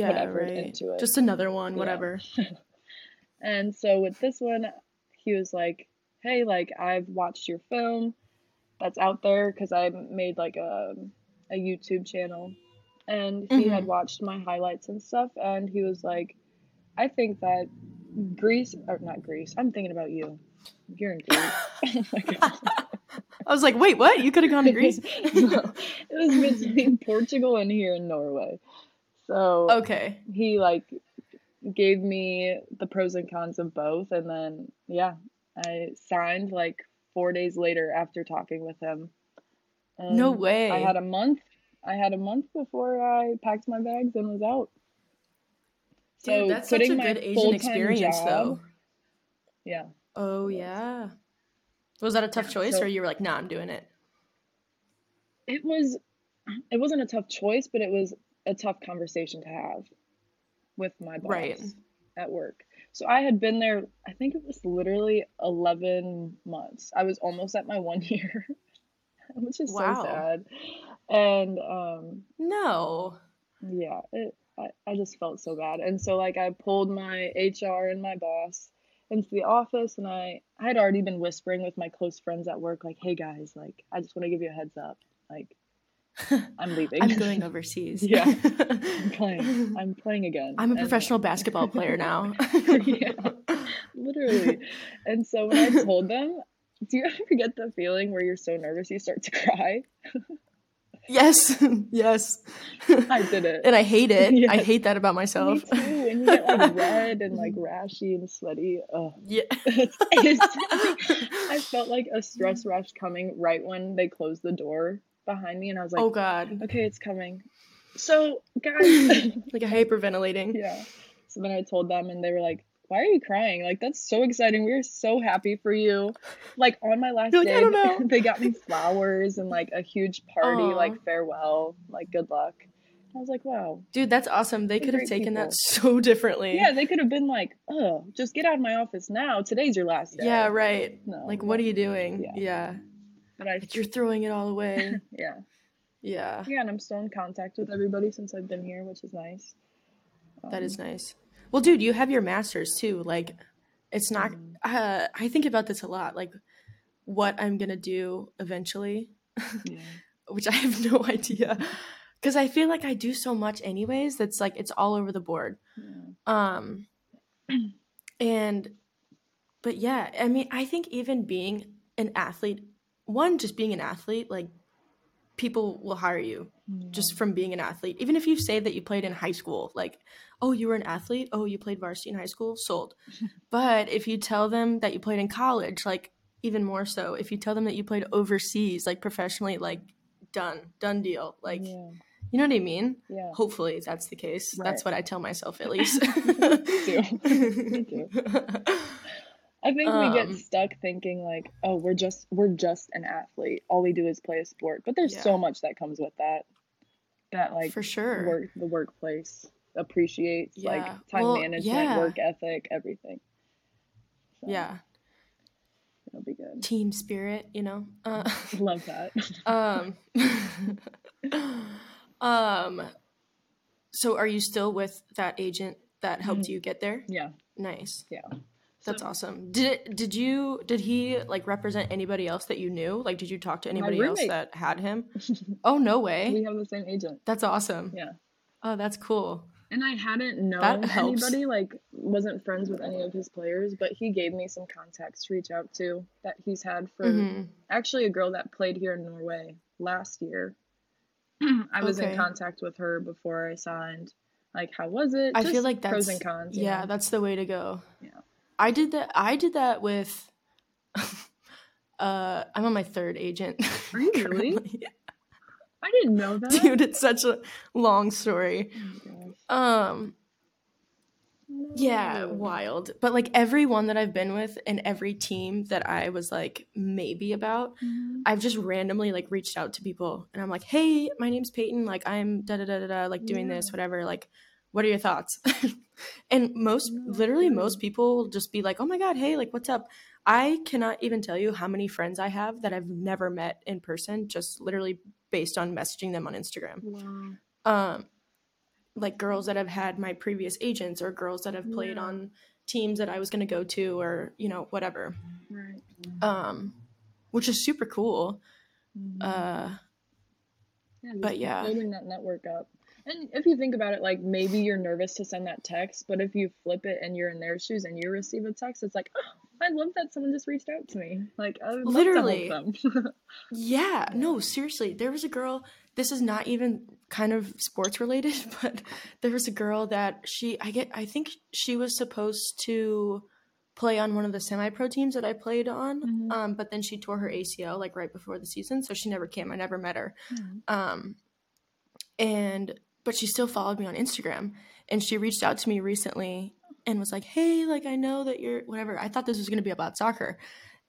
effort into it. Just another one, whatever. Yeah. And so with this one, he was like, hey, like, I've watched your film that's out there, because I made like a YouTube channel, and he had watched my highlights and stuff, and he was like, I think that Greece, or not Greece, I'm thinking about you. You're in Greece. I was like, wait, what? You could have gone to Greece? No, it was between Portugal and here in Norway. So okay, he like gave me the pros and cons of both, and then I signed like 4 days later after talking with him. And no way. I had a month before I packed my bags and was out. Dude, so that's such a good Asian experience, job, though. Yeah. Oh, yeah. Was that a tough choice, or you were like, nah, I'm doing it? It wasn't a tough choice, but it was a tough conversation to have with my boss at work. So I had been there, I think it was literally 11 months. I was almost at my 1 year, which is so sad. And I just felt so bad. And so like I pulled my HR and my boss into the office, and I had already been whispering with my close friends at work, like, hey guys, like, I just want to give you a heads up. Like, I'm leaving. I'm going overseas. Yeah. I'm playing again. I'm a professional basketball player now. Yeah, literally. And so when I told them, do you ever get the feeling where you're so nervous you start to cry? Yes. I did it. And I hate it. Yes. I hate that about myself. Me too. And you get like red and like rashy and sweaty. Oh. Yeah. I felt like a stress rush coming right when they closed the door behind me, and I was like, oh god, okay, it's coming. So guys, like a hyperventilating. Yeah. So then I told them, and they were like, why are you crying? Like, that's so exciting. We're so happy for you. Like, on my last day, they got me flowers and like a huge party. Aww. Like farewell, like good luck. I was like, wow, dude, that's awesome. They could have taken that so differently. Yeah, they could have been like, oh, just get out of my office now, today's your last day. Yeah, right. No, like, what are you doing? Yeah. But you're throwing it all away. Yeah, and I'm still in contact with everybody since I've been here, which is nice. That is nice. Well, dude, you have your master's too. Like, it's not I think about this a lot, like what I'm gonna do eventually. Yeah. Which I have no idea, because I feel like I do so much anyways that's like it's all over the board. Yeah. But yeah, I mean, I think even being an athlete, just being an athlete, like, people will hire you just from being an athlete. Even if you say that you played in high school, like, oh, you were an athlete. Oh, you played varsity in high school. Sold. But if you tell them that you played in college, like, even more so. If you tell them that you played overseas, like, professionally, like, done deal. Like, you know what I mean? Yeah. Hopefully that's the case. Right. That's what I tell myself, at least. Me too. I think we get stuck thinking like, oh, we're just an athlete. All we do is play a sport. But there's so much that comes with that. That, like, for sure, the workplace appreciates like time management, work ethic, everything. So, yeah, it'll be good. Team spirit, you know. Love that. So, are you still with that agent that helped you get there? Yeah. Nice. Yeah. That's awesome. Did he like represent anybody else that you knew? Like, did you talk to anybody else that had him? Oh, no way. We have the same agent. That's awesome. Yeah. Oh, that's cool. And I hadn't known anybody, like, wasn't friends with any of his players, but he gave me some contacts to reach out to that he's had for actually a girl that played here in Norway last year. I was in contact with her before I signed. Like, how was it? I feel like that's pros and cons. Yeah, that's the way to go. Yeah. I did that with I'm on my third agent. Are you really? Yeah. I didn't know that. Dude, it's such a long story. Oh, yeah, wild. But like everyone that I've been with and every team that I was like maybe about, I've just randomly like reached out to people and I'm like, hey, my name's Peyton, like I'm da da da da, like doing this, whatever, like what are your thoughts? And most people just be like, oh my God, hey, like, what's up? I cannot even tell you how many friends I have that I've never met in person, just literally based on messaging them on Instagram. Wow. Like girls that have had my previous agents or girls that have played on teams that I was going to go to or, you know, whatever, right. Which is super cool. Mm-hmm. But yeah. Building that network up. And if you think about it, like maybe you're nervous to send that text, but if you flip it and you're in their shoes and you receive a text, it's like, oh, I love that someone just reached out to me. Like, I would literally love to help them. Yeah, no, seriously. There was a girl, this is not even kind of sports related, but there was a girl that I think she was supposed to play on one of the semi-pro teams that I played on. Mm-hmm. But then she tore her ACL like right before the season. So she never came. I never met her. Mm-hmm. But she still followed me on Instagram, and she reached out to me recently and was like, hey, like, I know that you're whatever. I thought this was going to be about soccer.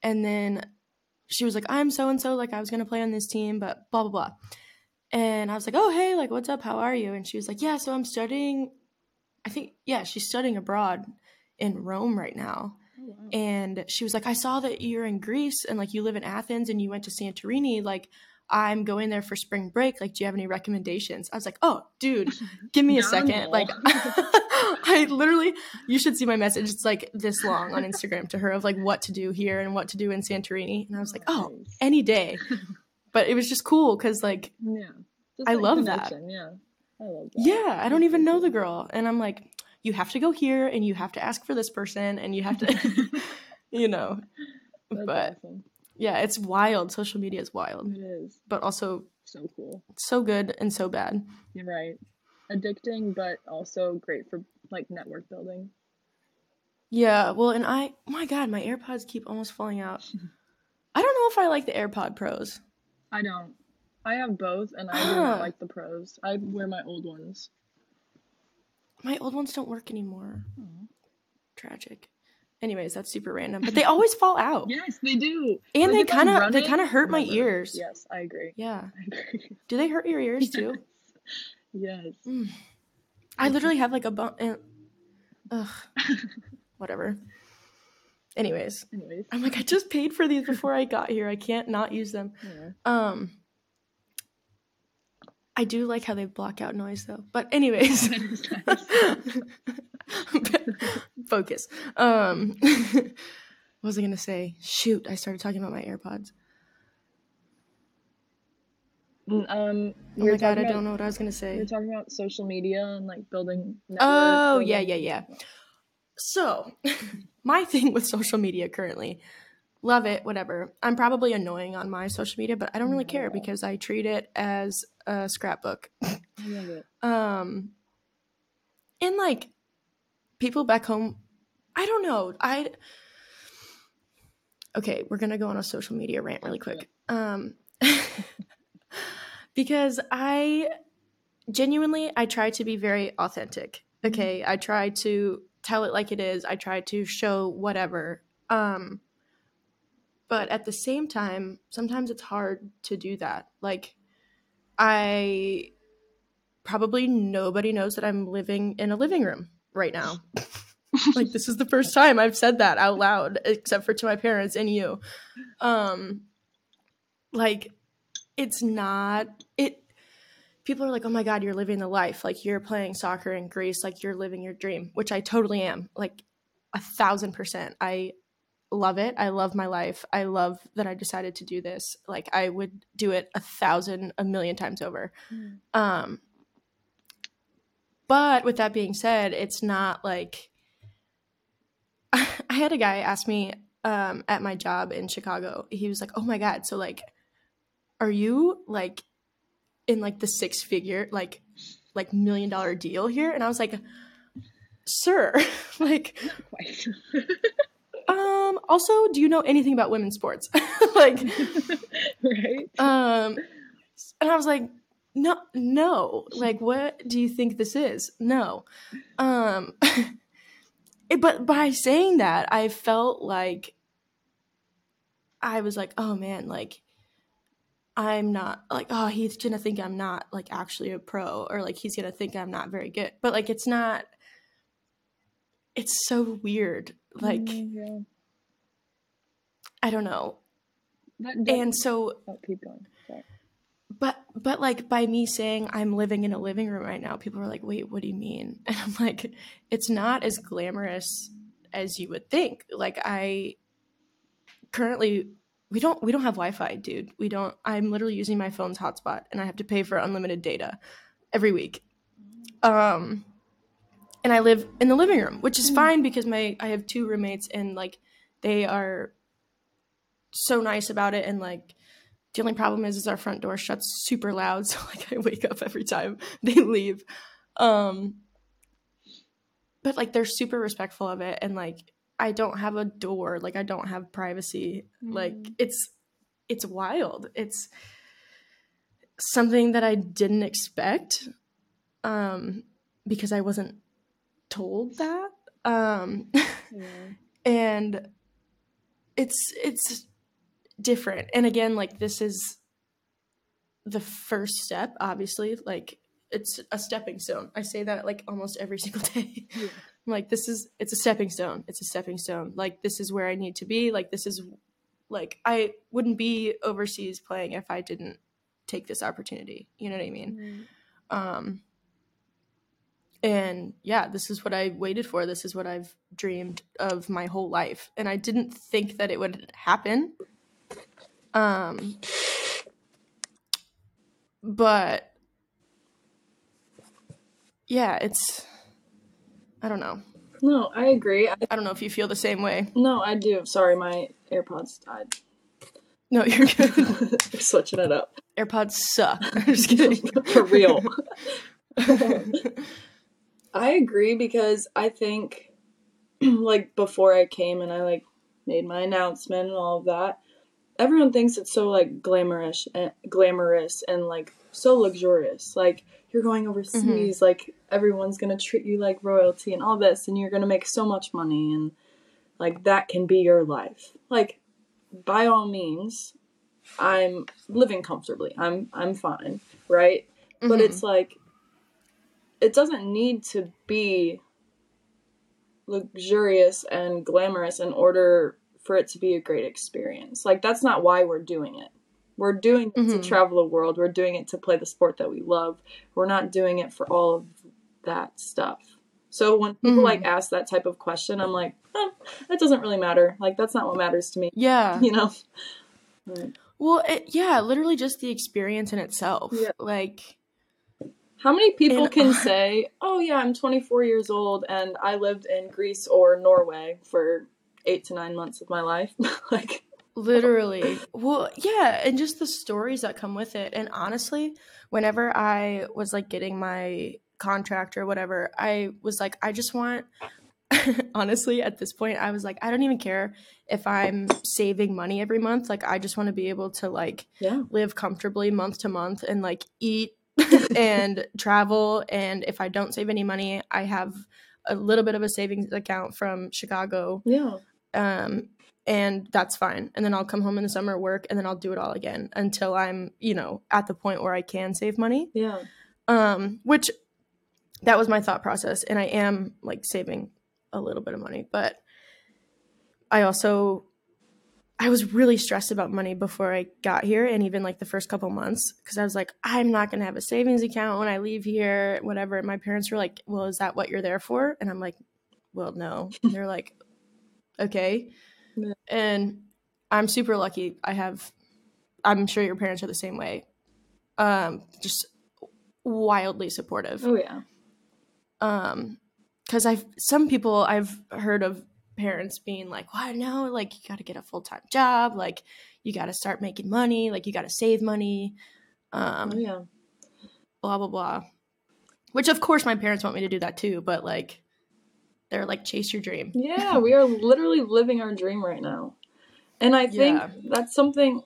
And then she was like, I'm so-and-so, like I was going to play on this team, but blah, blah, blah. And I was like, oh, hey, like, what's up? How are you? And she was like, yeah, so I'm studying. I think, yeah, she's studying abroad in Rome right now. Oh, wow. And she was like, I saw that you're in Greece and like you live in Athens and you went to Santorini. Like, I'm going there for spring break. Like, do you have any recommendations? I was like, oh, dude, give me a second. Like, I literally, you should see my message. It's like this long on Instagram to her of like what to do here and what to do in Santorini. And I was like, oh, any day. But it was just cool because like, yeah, I love that. Yeah, I love that. Yeah, I don't even know the girl. And I'm like, you have to go here and you have to ask for this person and you have to, you know. That's but awesome. Yeah, it's wild. Social media is wild. It is. But also so cool. So good and so bad. You're right. Addicting, but also great for like network building. Yeah, well, and my God, my AirPods keep almost falling out. I don't know if I like the AirPod Pros. I don't. I have both, and I do not like the Pros. I wear my old ones. My old ones don't work anymore. Aww. Tragic. Anyways, that's super random, but they always fall out. Yes, they do. And they kind of hurt my ears. Yes, I agree. Yeah. I agree. Do they hurt your ears too? Yes. Mm. I literally have like a bump. Ugh. Whatever. Anyways. I'm like, I just paid for these before I got here. I can't not use them. Yeah. I do like how they block out noise though. But anyways. Focus. What was I going to say? Shoot, I started talking about my AirPods. Oh my God, I don't know what I was going to say. You're talking about social media and like building networks. Oh, yeah. So, my thing with social media currently, love it, whatever. I'm probably annoying on my social media, but I don't really care because I treat it as a scrapbook. I love it. And like people back home, I don't know. Okay, we're going to go on a social media rant really quick. Because I genuinely, I try to be very authentic. Okay, I try to tell it like it is. I try to show whatever. But at the same time, sometimes it's hard to do that. Like probably nobody knows that I'm living in a living room right now. Like, this is the first time I've said that out loud, except for to my parents and you. Like, it's not – people are like, oh, my God, you're living the life. Like, you're playing soccer in Greece. Like, you're living your dream, which I totally am. Like, 1,000%. I love it. I love my life. I love that I decided to do this. Like, I would do it 1,000, a million times over. But with that being said, it's not like – I had a guy ask me at my job in Chicago. He was like, oh, my God. So, like, are you, like, in, like, the six-figure, like million-dollar deal here? And I was like, sir, like – not quite. Also, do you know anything about women's sports? Like – right. And I was like – No. Like, what do you think this is? No. But by saying that, I felt like I was like, oh, man, like I'm not like, oh, he's going to think I'm not like actually a pro, or like he's going to think I'm not very good. But like, it's not, it's so weird. Like, yeah. I don't know. And so, keep going. Sorry. But like by me saying I'm living in a living room right now, people are like, wait, what do you mean? And I'm like, it's not as glamorous as you would think. Like I currently, we don't have Wi-Fi, dude. We don't, I'm literally using my phone's hotspot and I have to pay for unlimited data every week. And I live in the living room, which is fine because I have two roommates and like they are so nice about it. And like, the only problem is our front door shuts super loud. So like I wake up every time they leave. But like they're super respectful of it. And like, I don't have a door. Like I don't have privacy. Mm-hmm. Like it's wild. It's something that I didn't expect because I wasn't told that. Yeah. And it's different. And again, like this is the first step, obviously, like it's a stepping stone. I say that like almost every single day. Yeah. I'm like, it's a stepping stone. It's a stepping stone. Like this is where I need to be. Like this is like, I wouldn't be overseas playing if I didn't take this opportunity. You know what I mean? Mm-hmm. And yeah, this is what I waited for. This is what I've dreamed of my whole life. And I didn't think that it would happen. But yeah, it's, I don't know. No, I agree. I don't know if you feel the same way. No, I do. Sorry, my AirPods died. No, you're good. We're switching it up. AirPods suck. I'm just kidding. For real. I agree because I think like before I came and I like made my announcement and all of that, everyone thinks it's so like glamorous and like so luxurious. Like you're going overseas, mm-hmm. like everyone's going to treat you like royalty and all this and you're going to make so much money and like that can be your life. Like by all means, I'm living comfortably. I'm fine, right? Mm-hmm. But it's like it doesn't need to be luxurious and glamorous in order for it to be a great experience. Like, that's not why we're doing it. We're doing it to travel the world. We're doing it to play the sport that we love. We're not doing it for all of that stuff. So when people, like, ask that type of question, I'm like, that doesn't really matter. Like, that's not what matters to me. Yeah. You know? Right. Well, literally just the experience in itself. Yeah. Like... How many people can say, oh, yeah, I'm 24 years old and I lived in Greece or Norway for 8 to 9 months of my life? Like, literally. Well, yeah. And just the stories that come with it. And honestly, whenever I was like getting my contract or whatever, I was like, I just want, honestly, at this point, I was like, I don't even care if I'm saving money every month. Like, I just want to be able to like live comfortably month to month and like eat. and travel, and if I don't save any money, I have a little bit of a savings account from Chicago. Yeah. And that's fine. And then I'll come home in the summer, work, and then I'll do it all again until I'm, you know, at the point where I can save money. Yeah. Which that was my thought process, and I am like saving a little bit of money, but I was really stressed about money before I got here and even like the first couple months because I was like, I'm not going to have a savings account when I leave here, whatever. And my parents were like, well, is that what you're there for? And I'm like, well, no. And they're like, okay. Yeah. And I'm super lucky. I'm sure your parents are the same way. Just wildly supportive. Oh, yeah. Because some people I've heard of, parents being like, well, no, like you got to get a full-time job, like you got to start making money, like you got to save money, blah blah blah, which of course my parents want me to do that too, but like they're like, chase your dream. Yeah, we are literally living our dream right now, and I think that's something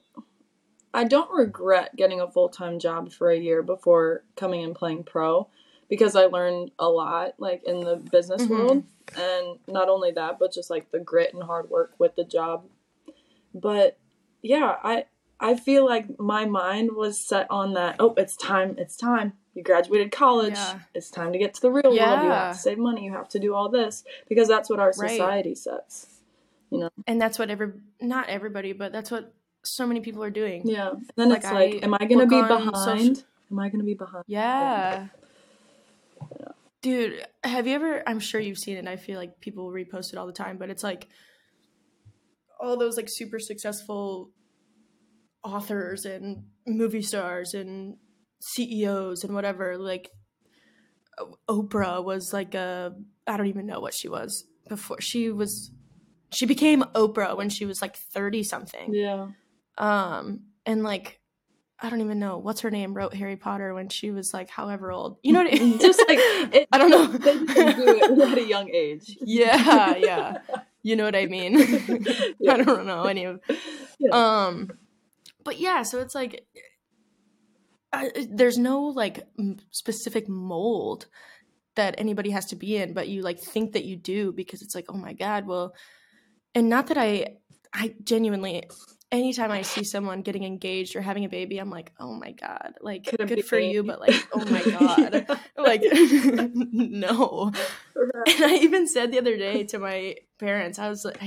I don't regret, getting a full-time job for a year before coming and playing pro, because I learned a lot, like, in the business world. And not only that, but just, like, the grit and hard work with the job. But, yeah, I I feel like my mind was set on that, oh, it's time. You graduated college. Yeah. It's time to get to the real world. You have to save money. You have to do all this, because that's what our society sets, you know? And that's what not everybody, but that's what so many people are doing. Yeah. And then like, it's like, am I going to be behind? Yeah. Yeah. Dude, have you ever, I'm sure you've seen it, and I feel like people repost it all the time, but it's like all those like super successful authors and movie stars and CEOs and whatever, like Oprah was like I don't even know what she was before. She became Oprah when she was like 30 something. Yeah. And like, I don't even know what's her name wrote Harry Potter when she was like however old, you know what I mean? Just like I don't know, they can do it at a young age. Yeah you know what I mean? Yeah. I don't know any of but yeah, so it's like there's no like specific mold that anybody has to be in, but you like think that you do, because it's like, oh my god, well, and not that I genuinely, anytime I see someone getting engaged or having a baby, I'm like, oh my god, like good for you, but like, oh my god, like no. Right. And I even said the other day to my parents, I was like,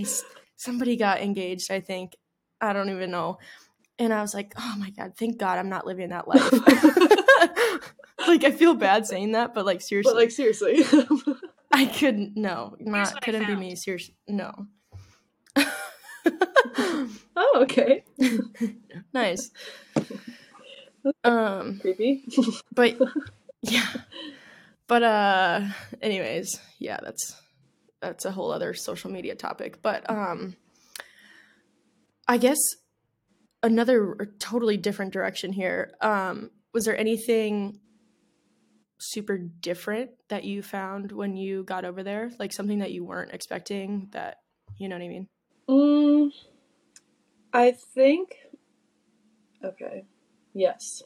somebody got engaged, I think, I don't even know. And I was like, oh my god, thank god I'm not living that life. Like I feel bad saying that, but like seriously. I couldn't, couldn't be me, seriously. No. Oh, okay. Nice. Creepy. But yeah. But anyways, yeah, that's a whole other social media topic, but I guess another totally different direction here. Was there anything super different that you found when you got over there? Like something that you weren't expecting that, you know what I mean? I think, okay. Yes.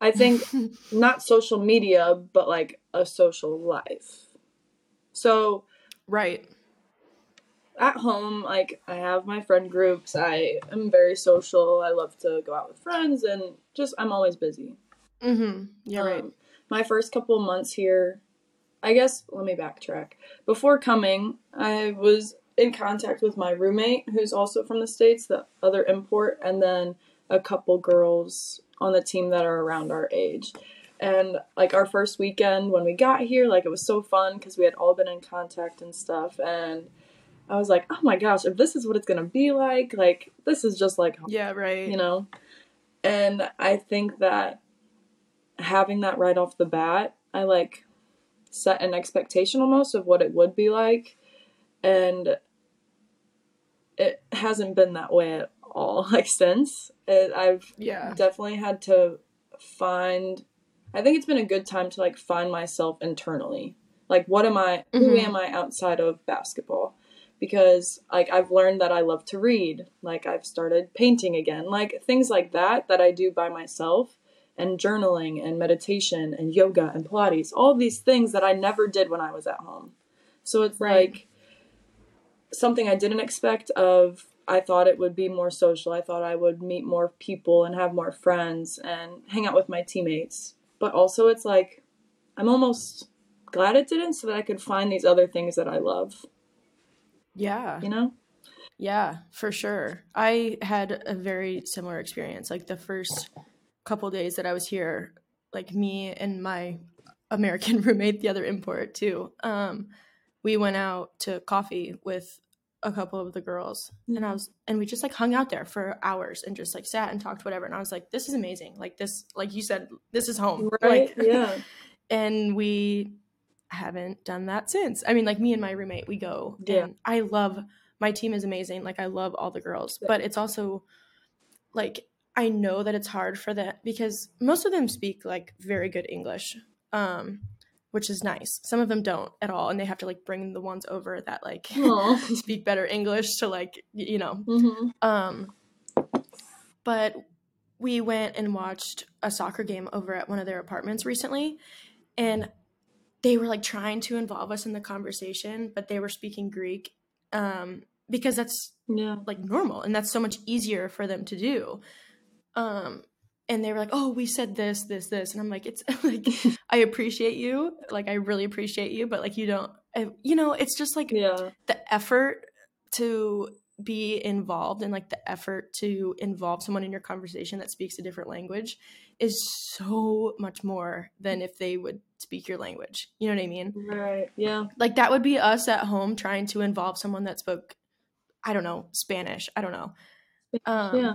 I think not social media, but like a social life. So. Right. At home, like, I have my friend groups, I am very social, I love to go out with friends, and just, I'm always busy. Mm-hmm. Yeah, right. My first couple months here, I guess, let me backtrack. Before coming, I was in contact with my roommate, who's also from the States, the other import, and then a couple girls on the team that are around our age. And, like, our first weekend when we got here, like, it was so fun, because we had all been in contact and stuff, and I was like, oh my gosh, if this is what it's going to be like, this is just like, yeah, right. You know? And I think that having that right off the bat, I like set an expectation almost of what it would be like. And it hasn't been that way at all, like, since. I've definitely had to find, I think it's been a good time to like find myself internally. Like, what am I, mm-hmm. who am I outside of basketball? Because, like, I've learned that I love to read. Like, I've started painting again. Like, things like that that I do by myself. And journaling and meditation and yoga and Pilates. All these things that I never did when I was at home. So it's, like, something I didn't expect of. I thought it would be more social. I thought I would meet more people and have more friends and hang out with my teammates. But also it's, like, I'm almost glad it didn't, so that I could find these other things that I love. Yeah. You know? Yeah, for sure. I had a very similar experience. Like the first couple days that I was here, like me and my American roommate, the other import too, we went out to coffee with a couple of the girls, and we just like hung out there for hours and just like sat and talked, whatever. And I was like, this is amazing. Like this, like you said, this is home. Right. Like, yeah. And we haven't done that since. I mean, like me and my roommate, we go. Yeah. And I love, my team is amazing. Like I love all the girls, but it's also like, I know that it's hard for that because most of them speak like very good English, which is nice. Some of them don't at all. And they have to like bring the ones over that like speak better English to like, you know, but we went and watched a soccer game over at one of their apartments recently. And they were like trying to involve us in the conversation, but they were speaking Greek. because that's like normal, and that's so much easier for them to do. And they were like, oh, we said this, this, this. And I'm like, it's like, I appreciate you. Like, I really appreciate you. But like, you don't, you know, it's just like the effort to be involved, and like the effort to involve someone in your conversation that speaks a different language is so much more than if they would speak your language. You know what I mean? Right. Yeah. Like that would be us at home trying to involve someone that spoke, I don't know, Spanish. I don't know. Yeah.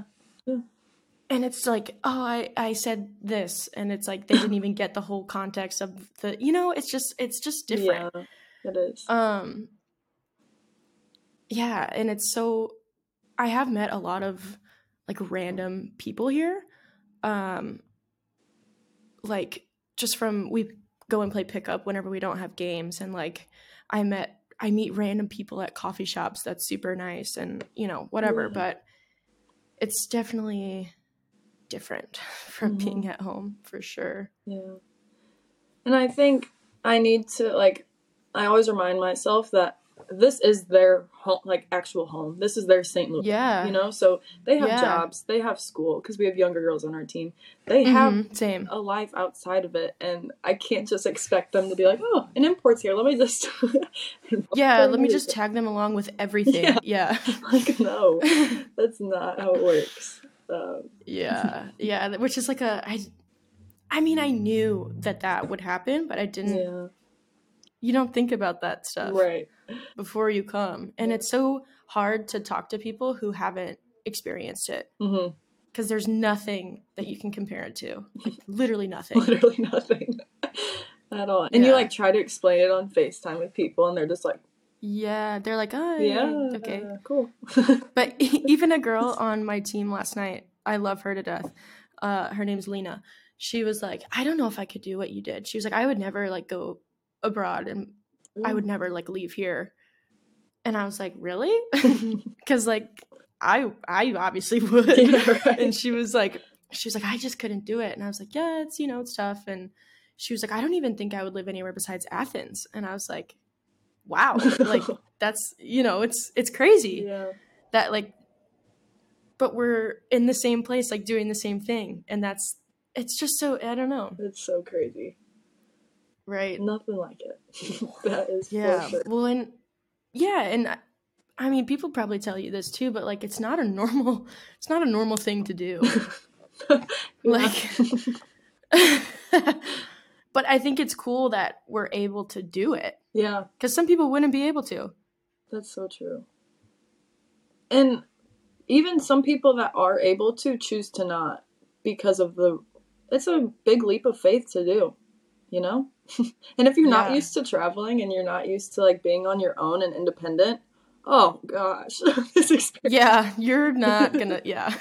And it's like, oh, I said this. And it's like, they didn't even get the whole context of the, you know, it's just different. Yeah, it is. Yeah. And it's so, I have met a lot of like random people here. Like just from, we go and play pickup whenever we don't have games. And like, I meet random people at coffee shops. That's super nice. And you know, whatever, but it's definitely different from being at home for sure. Yeah. And I think I need to, like, I always remind myself that this is their home, like actual home. This is their St. Louis. Yeah. You know, so they have jobs, they have school, because we have younger girls on our team. They have a life outside of it, and I can't just expect them to be like, oh, an import's here, let me just tag them along with everything. Yeah. Like, no, that's not how it works. Which is like I mean, I knew that would happen, but I didn't. Yeah. You don't think about that stuff right before you come, and it's so hard to talk to people who haven't experienced it because there's nothing that you can compare it to, like, literally nothing at all. And you like try to explain it on FaceTime with people, and they're just like. Yeah, they're like, oh, yeah, okay, cool. But even a girl on my team last night, I love her to death. Her name's Lena. She was like, I don't know if I could do what you did. She was like, I would never like go abroad, and I would never like leave here. And I was like, really? Because like I obviously would. Yeah, right. And she was like, I just couldn't do it. And I was like, yeah, it's, you know, it's tough. And she was like, I don't even think I would live anywhere besides Athens. And I was like. Wow, like that's, you know, it's crazy that like, but we're in the same place, like doing the same thing. And it's just so, I don't know. It's so crazy. Right. Nothing like it. That is for sure. Well, and I mean, people probably tell you this too, but like, it's not a normal thing to do. Like, but I think it's cool that we're able to do it. Yeah. Because some people wouldn't be able to. That's so true. And even some people that are able to choose to not because of it's a big leap of faith to do, you know? And if you're not used to traveling and you're not used to like being on your own and independent, oh gosh, this experience. Yeah, you're not going to, you're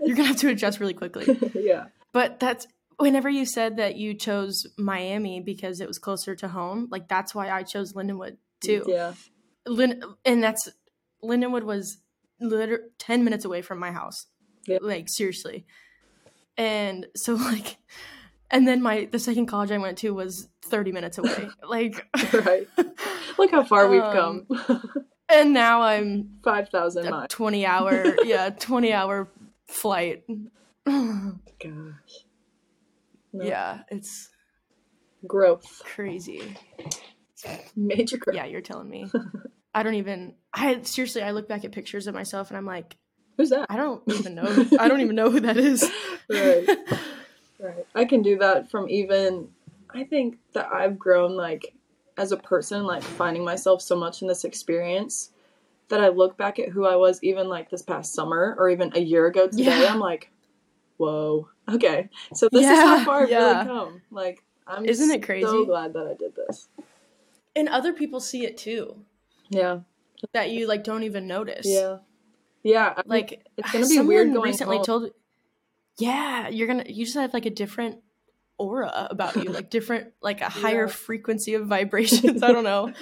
going to have to adjust really quickly. Yeah. But that's, whenever you said that you chose Miami because it was closer to home, like that's why I chose Lindenwood too. Yeah. Lindenwood was literally 10 minutes away from my house. Yeah. Like seriously. And so like, and then the second college I went to was 30 minutes away. Like, right. Look how far we've come. And now I'm 5,000 miles. 20 hour flight. Gosh. No. Yeah, it's growth. Crazy. Major growth. Yeah, you're telling me. I look back at pictures of myself and I'm like, who's that? I don't even know who that is. Right. I can do that from I think that I've grown like as a person, like finding myself so much in this experience that I look back at who I was even like this past summer or even a year ago today. Yeah. I'm like, whoa. Okay, so this is how far I've really come. Like, isn't it crazy? I'm so glad that I did this. And other people see it too. Yeah. That you like don't even notice. Yeah. Yeah. I like mean, it's gonna be weird going recently home. You just have like a different aura about you, like different, like a higher frequency of vibrations. I don't know.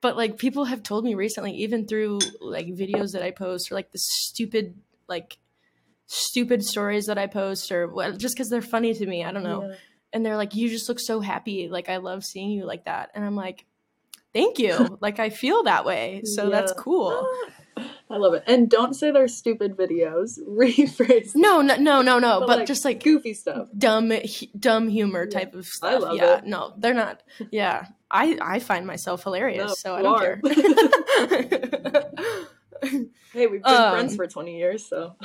But like people have told me recently, even through like videos that I post or like the stupid stories that I post or just because they're funny to me. I don't know. Yeah. And they're like, you just look so happy. Like, I love seeing you like that. And I'm like, thank you. Like, I feel that way. So that's cool. I love it. And don't say they're stupid videos. Rephrase. No. But like, just like goofy stuff, dumb humor type of stuff. I love it. No, they're not. Yeah, I find myself hilarious, so I don't care. Hey, we've been friends for 20 years, so.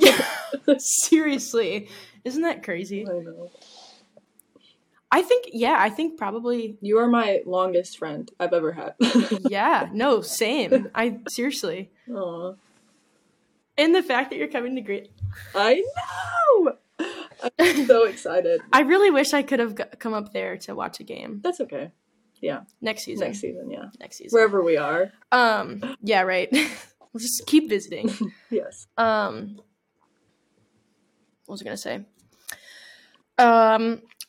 Yeah, seriously, isn't that crazy? I know. I think probably. You are my longest friend I've ever had. Yeah, no, same. I seriously. Aww. And the fact that you're coming to Greece. I know. I'm so excited. I really wish I could have come up there to watch a game. That's okay. Yeah. Next season. Wherever we are. Yeah, right. We'll just keep visiting. Yes. What was I going to say?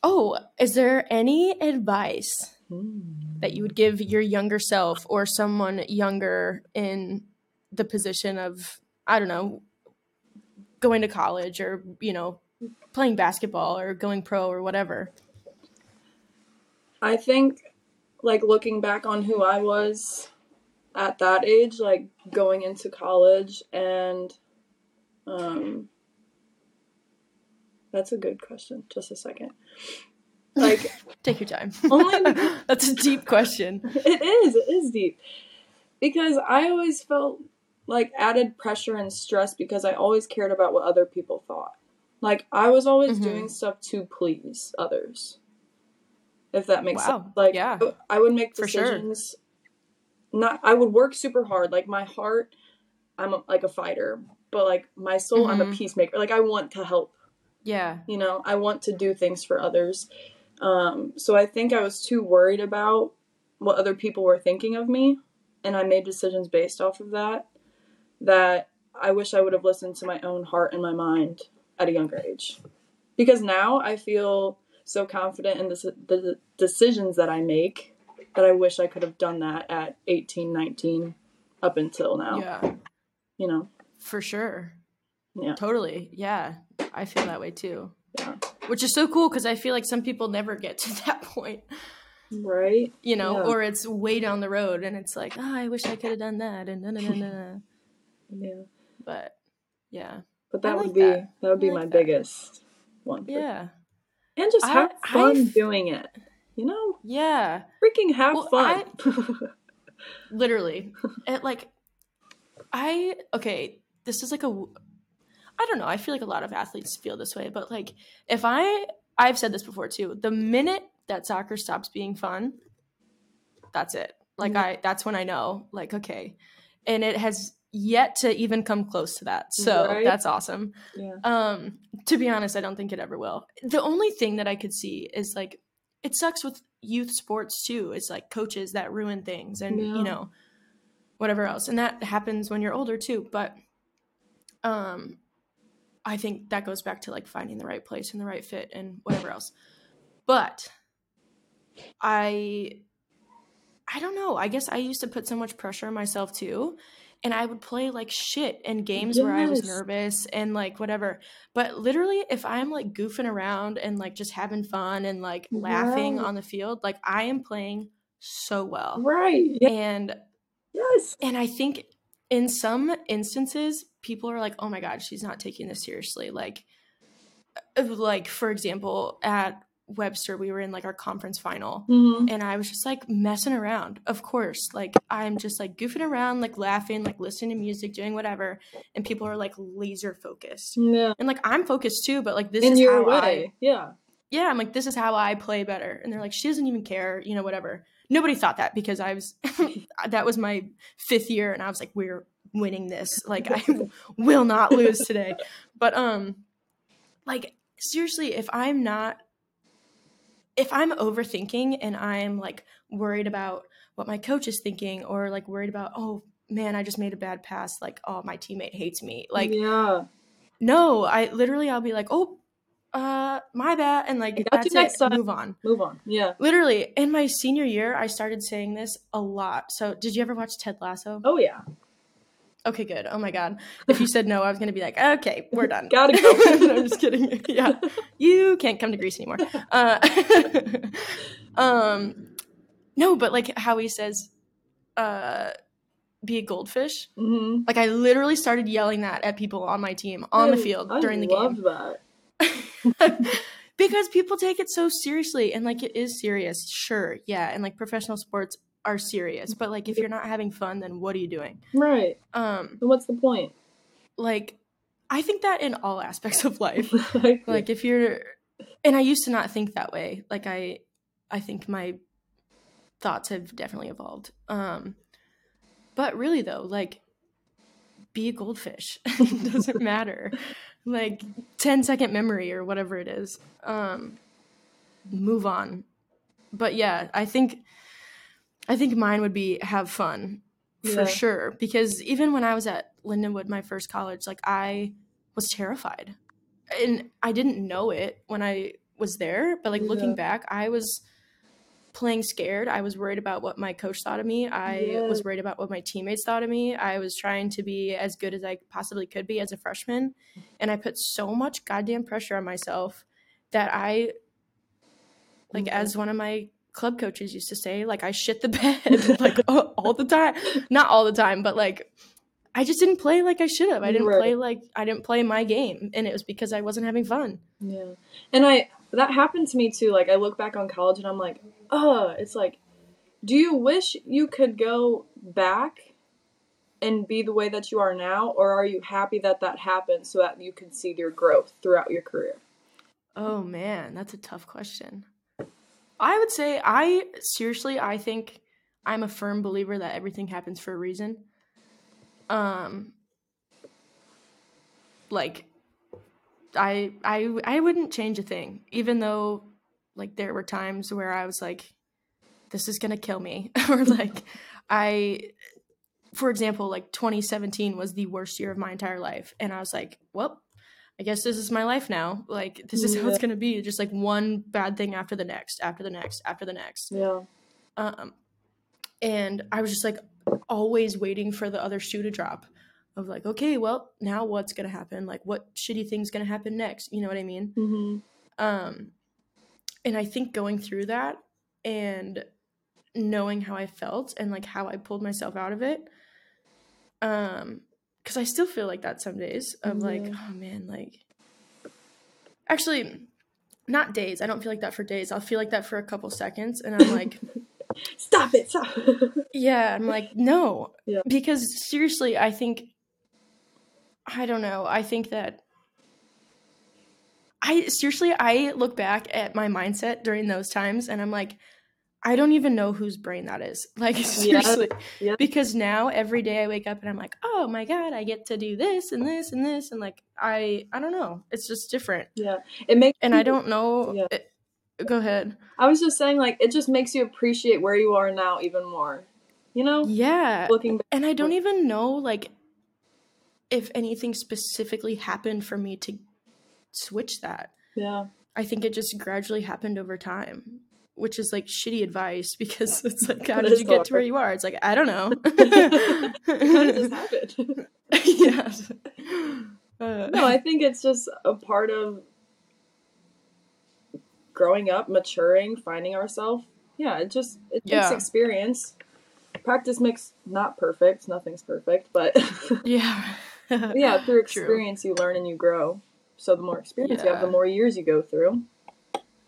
Oh, is there any advice that you would give your younger self or someone younger in the position of, I don't know, going to college or, you know, playing basketball or going pro or whatever? I think, like, looking back on who I was at that age, like, going into college and that's a good question. Just a second. Like, take your time. That's a deep question. It is deep. Because I always felt like added pressure and stress because I always cared about what other people thought. Like, I was always doing stuff to please others. If that makes sense. Like, yeah. I would make decisions. I would work super hard. Like, my heart, I'm a fighter. But, like, my soul, I'm a peacemaker. Like, I want to help. Yeah. You know, I want to do things for others. So I think I was too worried about what other people were thinking of me. And I made decisions based off of that I wish I would have listened to my own heart and my mind at a younger age. Because now I feel so confident in the decisions that I make that I wish I could have done that at 18, 19, up until now. Yeah. You know? For sure. Yeah. Totally. Yeah. I feel that way too. Yeah. Which is so cool because I feel like some people never get to that point. Right. You know, or it's way down the road and it's like, I wish I could have done that and na-na-na-na. Yeah. But yeah. But that would be my biggest one. Yeah. And just have fun doing it. You know? Yeah. Freaking have fun. Literally. This is like a I don't know. I feel like a lot of athletes feel this way, but like if I've said this before too, the minute that soccer stops being fun, that's it. Like that's when I know, like, okay. And it has yet to even come close to that. So that's awesome. Yeah. To be honest, I don't think it ever will. The only thing that I could see is like, it sucks with youth sports too. It's like coaches that ruin things and you know, whatever else. And that happens when you're older too. But, I think that goes back to like finding the right place and the right fit and whatever else. But I don't know. I guess I used to put so much pressure on myself too. And I would play like shit in games where I was nervous and like whatever. But literally if I'm like goofing around and like just having fun and like laughing on the field, like I am playing so well. Right. And and I think in some instances, people are like, oh my God, she's not taking this seriously. Like for example, at Webster, we were in like our conference final and I was just like messing around. Of course, like I'm just like goofing around, like laughing, like listening to music, doing whatever. And people are like laser focused. Yeah. And like, I'm focused too, but like this is how I, yeah. I'm like, this is how I play better. And they're like, she doesn't even care, you know, whatever. Nobody thought that because I was, that was my fifth year. And I was like, we're winning this. Like I will not lose today. But, like seriously, if I'm overthinking and I'm like worried about what my coach is thinking or like worried about, oh man, I just made a bad pass. Like, oh, my teammate hates me. Like, no, I'll be like, oh, my bad. And like, that's it. Move on. Yeah. Literally in my senior year, I started saying this a lot. So did you ever watch Ted Lasso? Oh yeah. Okay, good. Oh my God. If you said no, I was going to be like, okay, we're done. Gotta go. No, I'm just kidding. Yeah. You can't come to Greece anymore. No, but like how he says, be a goldfish. Mm-hmm. Like, I literally started yelling that at people on my team on the field during the game. I love that. Because people take it so seriously, and, like, it is serious, sure, yeah, and, like, professional sports are serious, but, like, if you're not having fun, then what are you doing? Right. So what's the point? Like, I think that in all aspects of life. Like, if you're – and I used to not think that way. Like, I think my thoughts have definitely evolved. But really, though, like, be a goldfish. It doesn't matter. Like, 10-second memory or whatever it is. Move on. But, yeah, I think mine would be have fun for sure. Because even when I was at Lindenwood, my first college, like, I was terrified. And I didn't know it when I was there. But, like, looking back, I was playing scared. I was worried about what my coach thought of me. I was worried about what my teammates thought of me. I was trying to be as good as I possibly could be as a freshman. And I put so much goddamn pressure on myself that I, like, as one of my club coaches used to say, like, I shit the bed, like, all the time. Not all the time, but, like, I just didn't play like I should have. I didn't play like I didn't play my game, and it was because I wasn't having fun. Yeah. And that happened to me too. Like, I look back on college and I'm like, it's like, do you wish you could go back and be the way that you are now, or are you happy that that happened so that you can see your growth throughout your career? Oh man, that's a tough question. I would say I think I'm a firm believer that everything happens for a reason. Like, I wouldn't change a thing, even though, like, there were times where I was like, this is going to kill me. Or, like, for example, like, 2017 was the worst year of my entire life. And I was like, well, I guess this is my life now. Like, this is how it's going to be. Just, like, one bad thing after the next, after the next, after the next. Yeah. And I was just, like, always waiting for the other shoe to drop of, like, okay, well, now what's gonna happen? Like, what shitty thing's gonna happen next? You know what I mean? Mm-hmm. And I think going through that and knowing how I felt and, like, how I pulled myself out of it, because I still feel like that some days. I'm like, oh man, like, actually not days, I don't feel like that for days, I'll feel like that for a couple seconds, and I'm like, stop it, stop. Yeah, I'm like, no. Yeah. Because seriously, I think, I don't know, I think that I look back at my mindset during those times and I'm like, I don't even know whose brain that is. Like, seriously. Yeah. Yeah. Because now every day I wake up and I'm like, oh my God, I get to do this and this and this. And, like, I don't know. It's just different. Yeah. It makes and people, I don't know. Yeah. Go ahead. I was just saying, like, it just makes you appreciate where you are now even more, you know? Yeah. Looking back. And I don't even know, like, if anything specifically happened for me to switch that. Yeah. I think it just gradually happened over time, which is, like, shitty advice because it's like, how did you get to where you are? It's like, I don't know. How did this happen? Yeah. No, I think it's just a part of growing up, maturing, finding ourselves. Yeah, it takes experience. Practice makes not perfect. Nothing's perfect, but yeah. Yeah, through experience you learn and you grow. So the more experience you have, the more years you go through.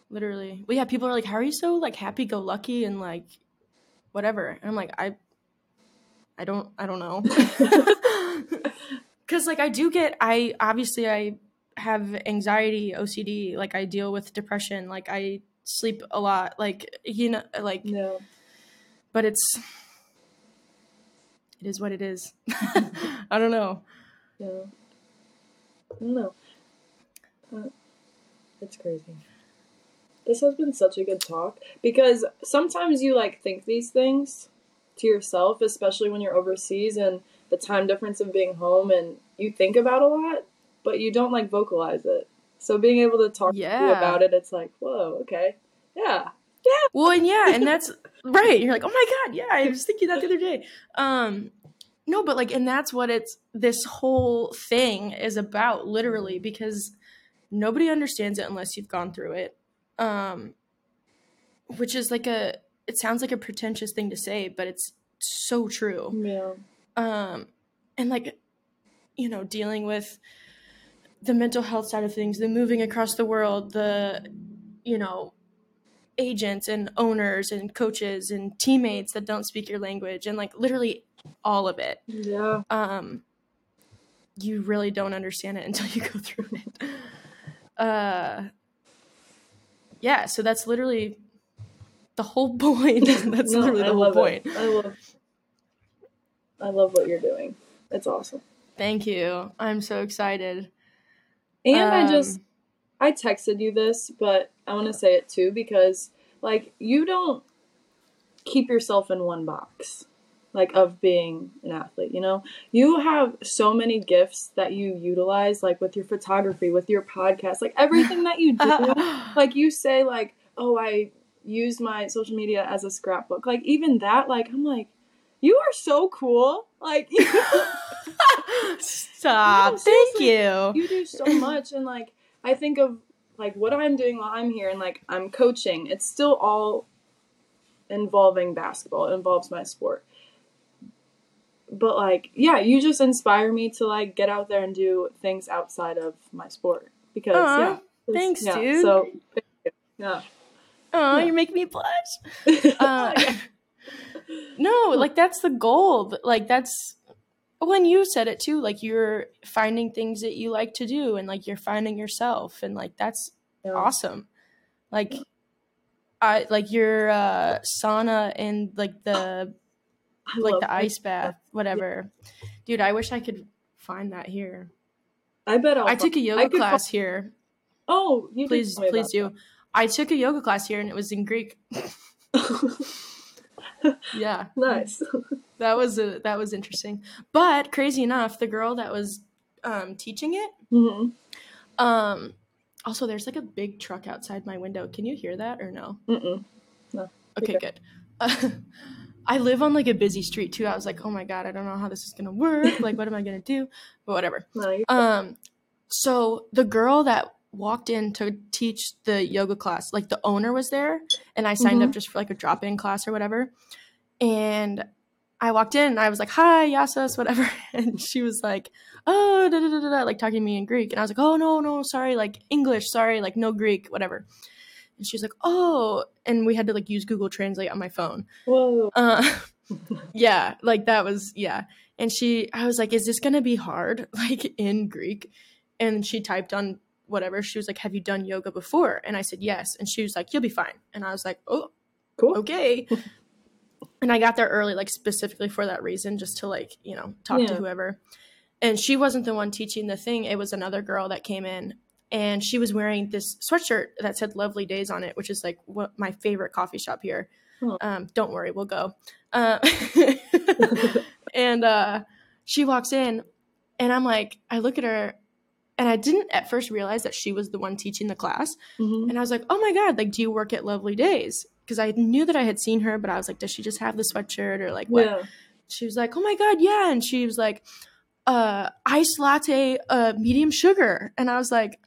Literally. Well, yeah, people are like, how are you so, like, happy-go-lucky and, like, whatever? And I'm like, I don't know. Because, like, I have anxiety, OCD, like, I deal with depression, like, I sleep a lot, like, you know, like, no. But it is what it is. I don't know. Yeah. I don't know. It's crazy. This has been such a good talk, because sometimes you, like, think these things to yourself, especially when you're overseas and the time difference of being home, and you think about a lot, but you don't, like, vocalize it. So being able to talk to you about it, it's like, whoa, okay. Yeah. Yeah. Well, and and that's right. You're like, oh my God. Yeah. I was thinking that the other day. No, but, like, and that's what this whole thing is about, literally, because nobody understands it unless you've gone through it. Which is it sounds like a pretentious thing to say, but it's so true. Yeah. And like, you know, dealing with the mental health side of things, the moving across the world, the, you know, agents and owners and coaches and teammates that don't speak your language, and like literally all of it. Yeah. You really don't understand it until you go through it. Yeah, so that's literally the whole point. That's literally the whole point. I love what you're doing. It's awesome. Thank you. I'm so excited. And I texted you this, but I want to say it too, because like, you don't keep yourself in one box, like of being an athlete, you know, you have so many gifts that you utilize, like with your photography, with your podcast, like everything that you do, like you say like, oh, I use my social media as a scrapbook. Like even that, like, I'm like, you are so cool. Like, stop. No, thank you. You do so much. And like, I think of like what I'm doing while I'm here and like I'm coaching. It's still all involving basketball. It involves my sport. But like, yeah, you just inspire me to like get out there and do things outside of my sport because thanks, yeah, dude. So thank you. Yeah. Oh, yeah. You're making me blush. No, like that's the goal. Like that's when you said it too, like you're finding things that you like to do and like you're finding yourself and like that's awesome. Like I like your sauna and like the ice bath, whatever. Yeah. Dude, I wish I could find that here. I bet I took a yoga class here. Oh, you please do. That. I took a yoga class here and it was in Greek. Yeah. Nice. That was interesting. But crazy enough, the girl that was teaching it, mm-hmm. Also there's like a big truck outside my window. Can you hear that or no? Mm-mm. No. Okay, good. I live on like a busy street too. I was like, oh my God, I don't know how this is going to work. Like, what am I going to do? But whatever. No, so the girl that walked in to teach the yoga class, like the owner was there and I signed mm-hmm. up just for like a drop-in class or whatever. And I walked in and I was like, hi, Yassas, whatever. And she was like, oh, da, da, da, da, like talking to me in Greek. And I was like, oh, no, sorry, like English, sorry, like no Greek, whatever. And she's like, oh, and we had to like use Google Translate on my phone. Whoa. Yeah, like that was, yeah. And I was like, is this going to be hard? Like in Greek. And she typed on whatever. She was like, have you done yoga before? And I said, yes. And she was like, you'll be fine. And I was like, oh, cool. Okay. And I got there early, like specifically for that reason, just to like, you know, talk to whoever. And she wasn't the one teaching the thing. It was another girl that came in. And she was wearing this sweatshirt that said Lovely Days on it, which is like what my favorite coffee shop here. Oh. Don't worry, we'll go. And she walks in and I'm like, I look at her and I didn't at first realize that she was the one teaching the class. Mm-hmm. And I was like, oh my God, like, do you work at Lovely Days? Because I knew that I had seen her, but I was like, does she just have the sweatshirt or like what? Yeah. She was like, oh my God, yeah. And she was like, iced latte, medium sugar. And I was like,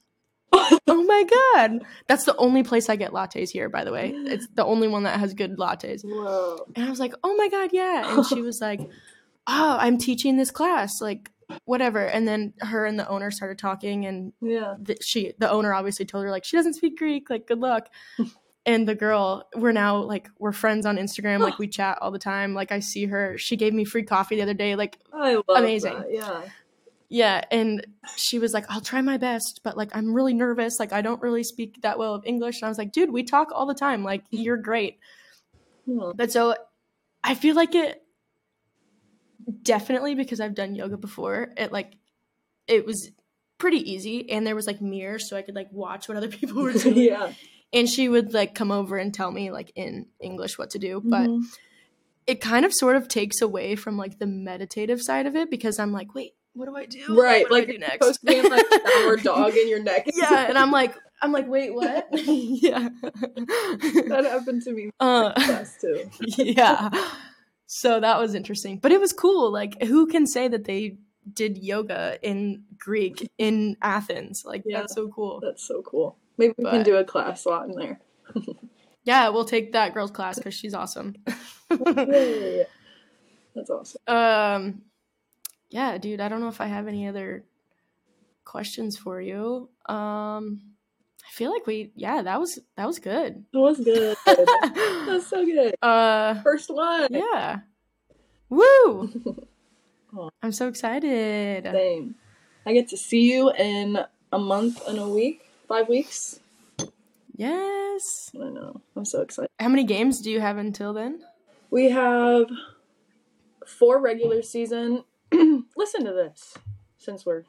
oh my God. That's the only place I get lattes here, by the way. It's the only one that has good lattes. Whoa. And I was like, oh my God, yeah. And she was like, oh, I'm teaching this class, like whatever. And then her and the owner started talking and the owner obviously told her like, she doesn't speak Greek, like good luck. And the girl, we're friends on Instagram. Like we chat all the time. Like I see her, she gave me free coffee the other day. Like I love amazing. That. Yeah. Yeah. And she was like, I'll try my best, but like, I'm really nervous. Like I don't really speak that well of English. And I was like, dude, we talk all the time. Like you're great. Yeah. But so I feel like it definitely, because I've done yoga before, it was pretty easy. And there was like mirrors so I could like watch what other people were doing. Yeah. And she would, like, come over and tell me, like, in English what to do. But mm-hmm. it kind of sort of takes away from, like, the meditative side of it because I'm like, wait, what do I do? Right. What do I do next? Supposed to be in, like, our dog in your neck. Yeah. And I'm like, wait, what? Yeah. That happened to me in class, too. Yeah. So that was interesting. But it was cool. Like, who can say that they did yoga in Greek in Athens? Like, that's so cool. That's so cool. Maybe we can do a class lot in there. Yeah, we'll take that girl's class because she's awesome. That's awesome. yeah, dude, I don't know if I have any other questions for you. I feel like that was good. It was good. That was so good. First one. Yeah. Woo! Oh. I'm so excited. Same. I get to see you in a month and a week, 5 weeks. Yes. I know. I'm so excited. How many games do you have until then? We have 4 regular season. Listen to this, since we're...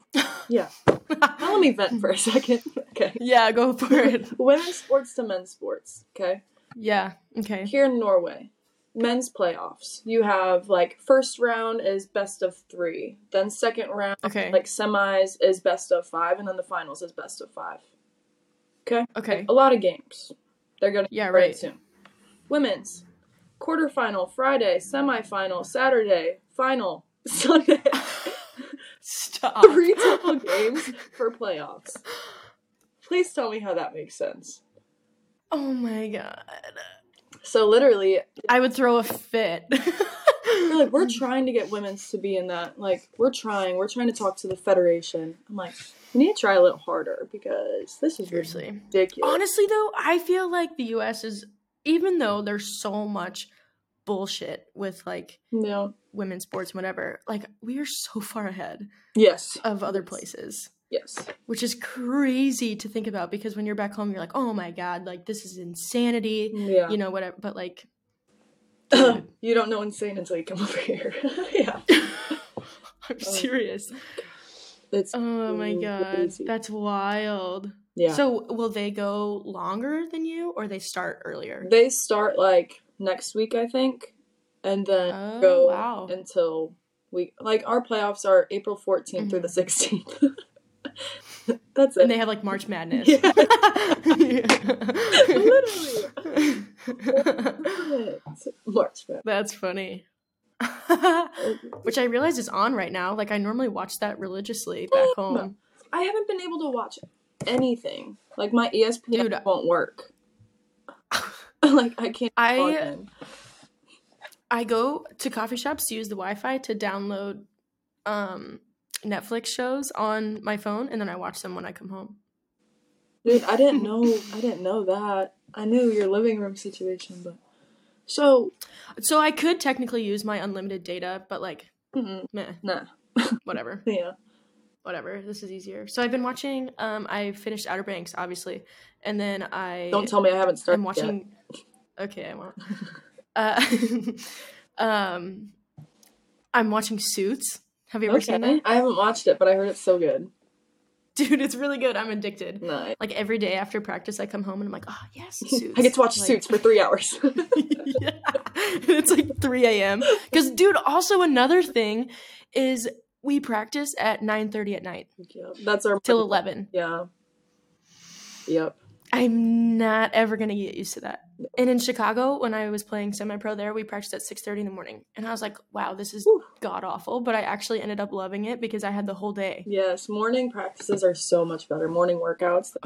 Yeah. Now let me vent for a second. Okay. Yeah, go for it. Women's sports to men's sports, okay? Yeah, okay. Here in Norway, men's playoffs. You have, like, first round is best of 3. Then second round, okay, like, semis is best of 5. And then the finals is best of 5. Okay? Okay. Like, a lot of games. They're going to right soon. Women's. Quarterfinal, Friday. Semifinal, Saturday. Final, Sunday. Stop. 3 total games for playoffs. Please tell me how that makes sense. Oh my god. So literally, I would throw a fit. Like, we're trying to get women's to be in that. Like, we're trying to talk to the federation. I'm like, we need to try a little harder because this is seriously ridiculous. Honestly, though, I feel like the U.S. is, even though there's so much bullshit with, like, women's sports, whatever, like, we are so far ahead. Yes. Of other places. Yes. Which is crazy to think about because when you're back home, you're like, oh my god, like, this is insanity. Yeah. You know, whatever. But, like, you don't know insane until you come over here. Yeah. I'm serious. It's oh my god. Crazy. That's wild. Yeah. So will they go longer than you or they start earlier? They start, like, next week, I think. And then go until we, like, our playoffs are April 14th through the 16th. That's it. And they have, like, March Madness. Yeah. Literally. March Madness. That's funny. Which I realize is on right now. Like, I normally watch that religiously back home. I haven't been able to watch anything. Like, my ESPN won't work. Like, I can't log in. I go to coffee shops to use the Wi-Fi to download Netflix shows on my phone, and then I watch them when I come home. Dude, I didn't know that. I knew your living room situation, but so I could technically use my unlimited data, but, like, meh, nah, whatever. Yeah, whatever. This is easier. So I've been watching. I finished Outer Banks, obviously, and then I don't tell me I haven't started. I'm watching. Yet. Okay, I won't. I'm watching Suits. Have you ever seen it? I haven't watched it, but I heard it's so good. Dude, it's really good. I'm addicted. Nice. Like, every day after practice, I come home and I'm like, oh, yes, Suits. I get to watch Suits for 3 hours. Yeah. It's like 3 a.m. Because, dude, also another thing is we practice at 9:30 at night. Yeah. That's our till 11. Yeah. Yep. I'm not ever going to get used to that. And in Chicago, when I was playing semi-pro there, we practiced at 6:30 in the morning. And I was like, wow, this is god-awful. But I actually ended up loving it because I had the whole day. Yes, morning practices are so much better. Morning workouts.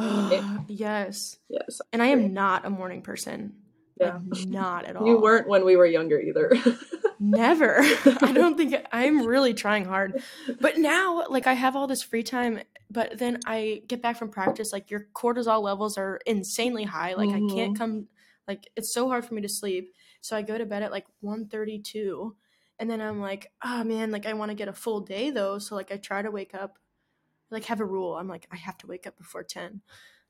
Yes. Yes. And I am not a morning person. Yeah. Like, not at all. You weren't when we were younger either. Never. I don't think – I'm really trying hard. But now, like, I have all this free time – but then I get back from practice, like, your cortisol levels are insanely high. Like, I can't come, like, it's so hard for me to sleep. So I go to bed at, like, 1:32, and then I'm like, oh, man, like, I want to get a full day, though. So, like, I try to wake up, like, have a rule. I'm like, I have to wake up before 10.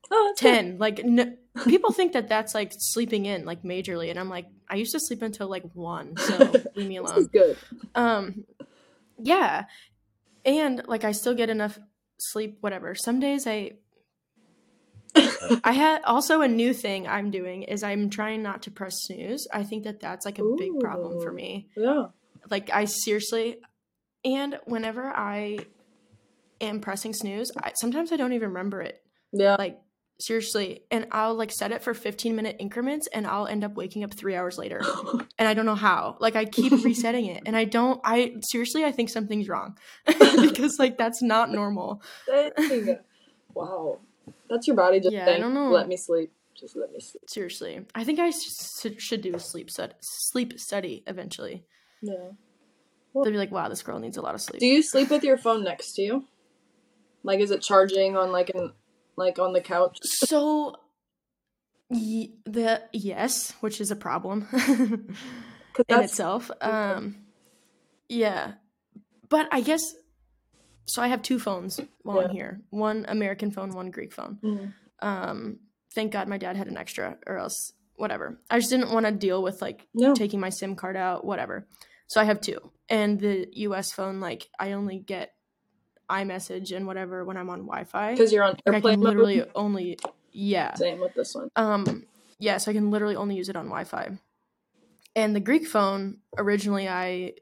Oh, 10. Good. Like, no, people think that that's, like, sleeping in, like, majorly. And I'm like, I used to sleep until, like, 1, so leave me alone. This is good. Yeah. And, like, I still get enough sleep, whatever. Some days I had also a new thing I'm doing is I'm trying not to press snooze. I think that that's, like, a big problem for me. Yeah. Like, I seriously, and whenever I am pressing snooze, sometimes I don't even remember it. Yeah. Like, seriously. And I'll, like, set it for 15-minute increments and I'll end up waking up 3 hours later. And I don't know how. Like, I keep resetting it. And I think something's wrong. Because, like, that's not normal. Wow. That's your body just I don't know. Let me sleep. Just let me sleep. Seriously. I think I should do a sleep study eventually. Yeah. They'd be like, wow, this girl needs a lot of sleep. Do you sleep with your phone next to you? Like, is it charging on on the couch? So, yes, which is a problem in itself. Yeah, but I guess so. I have two phones while I'm here: one American phone, one Greek phone. Mm-hmm. Thank God my dad had an extra, or else whatever. I just didn't want to deal with taking my SIM card out, whatever. So I have two, and the U.S. phone, I only get iMessage and whatever when I'm on Wi-Fi, because you're on airplane. I can literally only same with this one. So I can literally only use it on Wi-Fi. And the Greek phone, originally I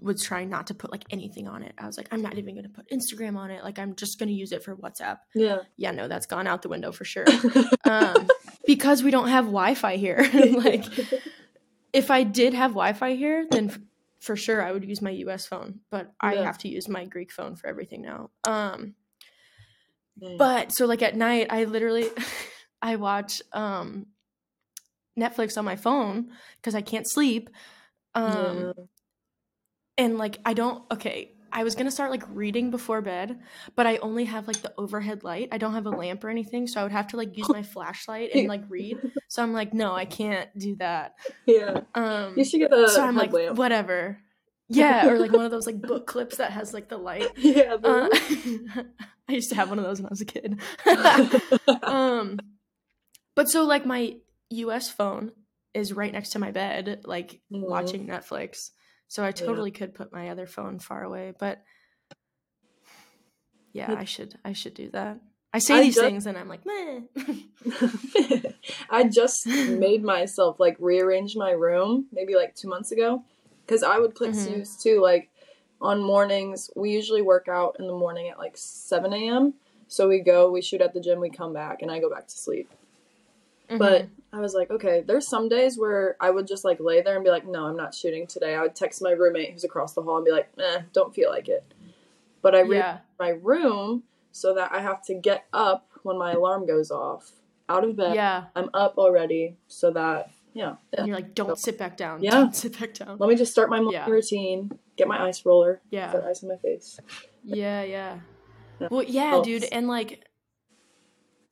was trying not to put anything on it. I was like, I'm not even going to put Instagram on it. I'm just going to use it for WhatsApp. Yeah. Yeah, no, that's gone out the window for sure. Because we don't have Wi-Fi here. If I did have Wi-Fi here, then for sure I would use my U.S. phone. But I have to use my Greek phone for everything now. But so at night, I literally I watch Netflix on my phone because I can't sleep. And I don't, I was going to start reading before bed, but I only have the overhead light. I don't have a lamp or anything. So I would have to use my flashlight and read. So I'm no, I can't do that. Yeah. You should get a lamp. Whatever. Yeah. Or one of those book clips that has the light. Yeah. I used to have one of those when I was a kid. But so my US phone is right next to my bed, watching Netflix. So I totally could put my other phone far away, but I should do that. I say things and I'm like, meh. I just made myself rearrange my room maybe 2 months ago, because I would click snooze too. On mornings, we usually work out in the morning at 7 a.m. So we go, we shoot at the gym, we come back, and I go back to sleep. But I was okay, there's some days where I would just lay there and be no, I'm not shooting today. I would text my roommate who's across the hall and be don't feel like it. But I read my room so that I have to get up when my alarm goes off, out of bed. Yeah. I'm up already so that, And you're don't sit back down. Yeah. Don't sit back down. Let me just start my morning routine, get my ice roller. Yeah. Put ice in my face. Yeah. Well, dude. And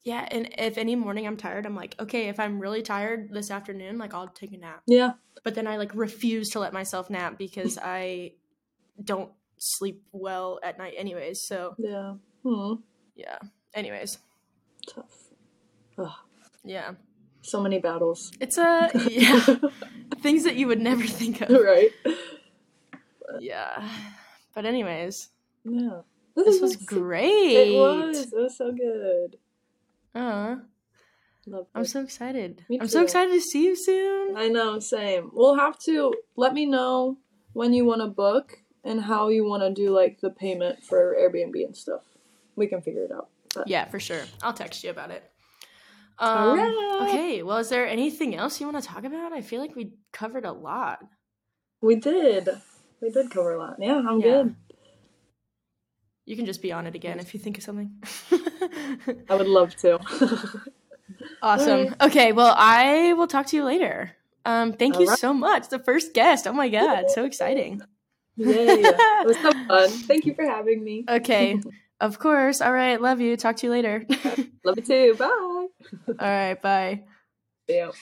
yeah, and if any morning I'm tired, I'm okay, if I'm really tired this afternoon, I'll take a nap. Yeah. But then I, refuse to let myself nap because I don't sleep well at night anyways, so. Yeah. Hmm. Yeah. Anyways. Tough. Ugh. Yeah. So many battles. It's things that you would never think of. Right. Yeah. But anyways. Yeah. This was great. It was so good. I'm so excited. I'm so excited to see you soon. I know, same. We'll have to let me know when you want to book and how you want to do the payment for Airbnb and stuff. We can figure it out. But. Yeah, for sure. I'll text you about it. Right. Okay, well, is there anything else you want to talk about? I feel like we covered a lot. We did cover a lot. Yeah, I'm good. You can just be on it again if you think of something. I would love to. Awesome. Right. Okay, well, I will talk to you later. Thank you so much. The first guest. Oh, my God. So exciting. Yeah. It was so fun. Thank you for having me. Okay. Of course. All right. Love you. Talk to you later. Love you, too. Bye. All right. Bye. See you.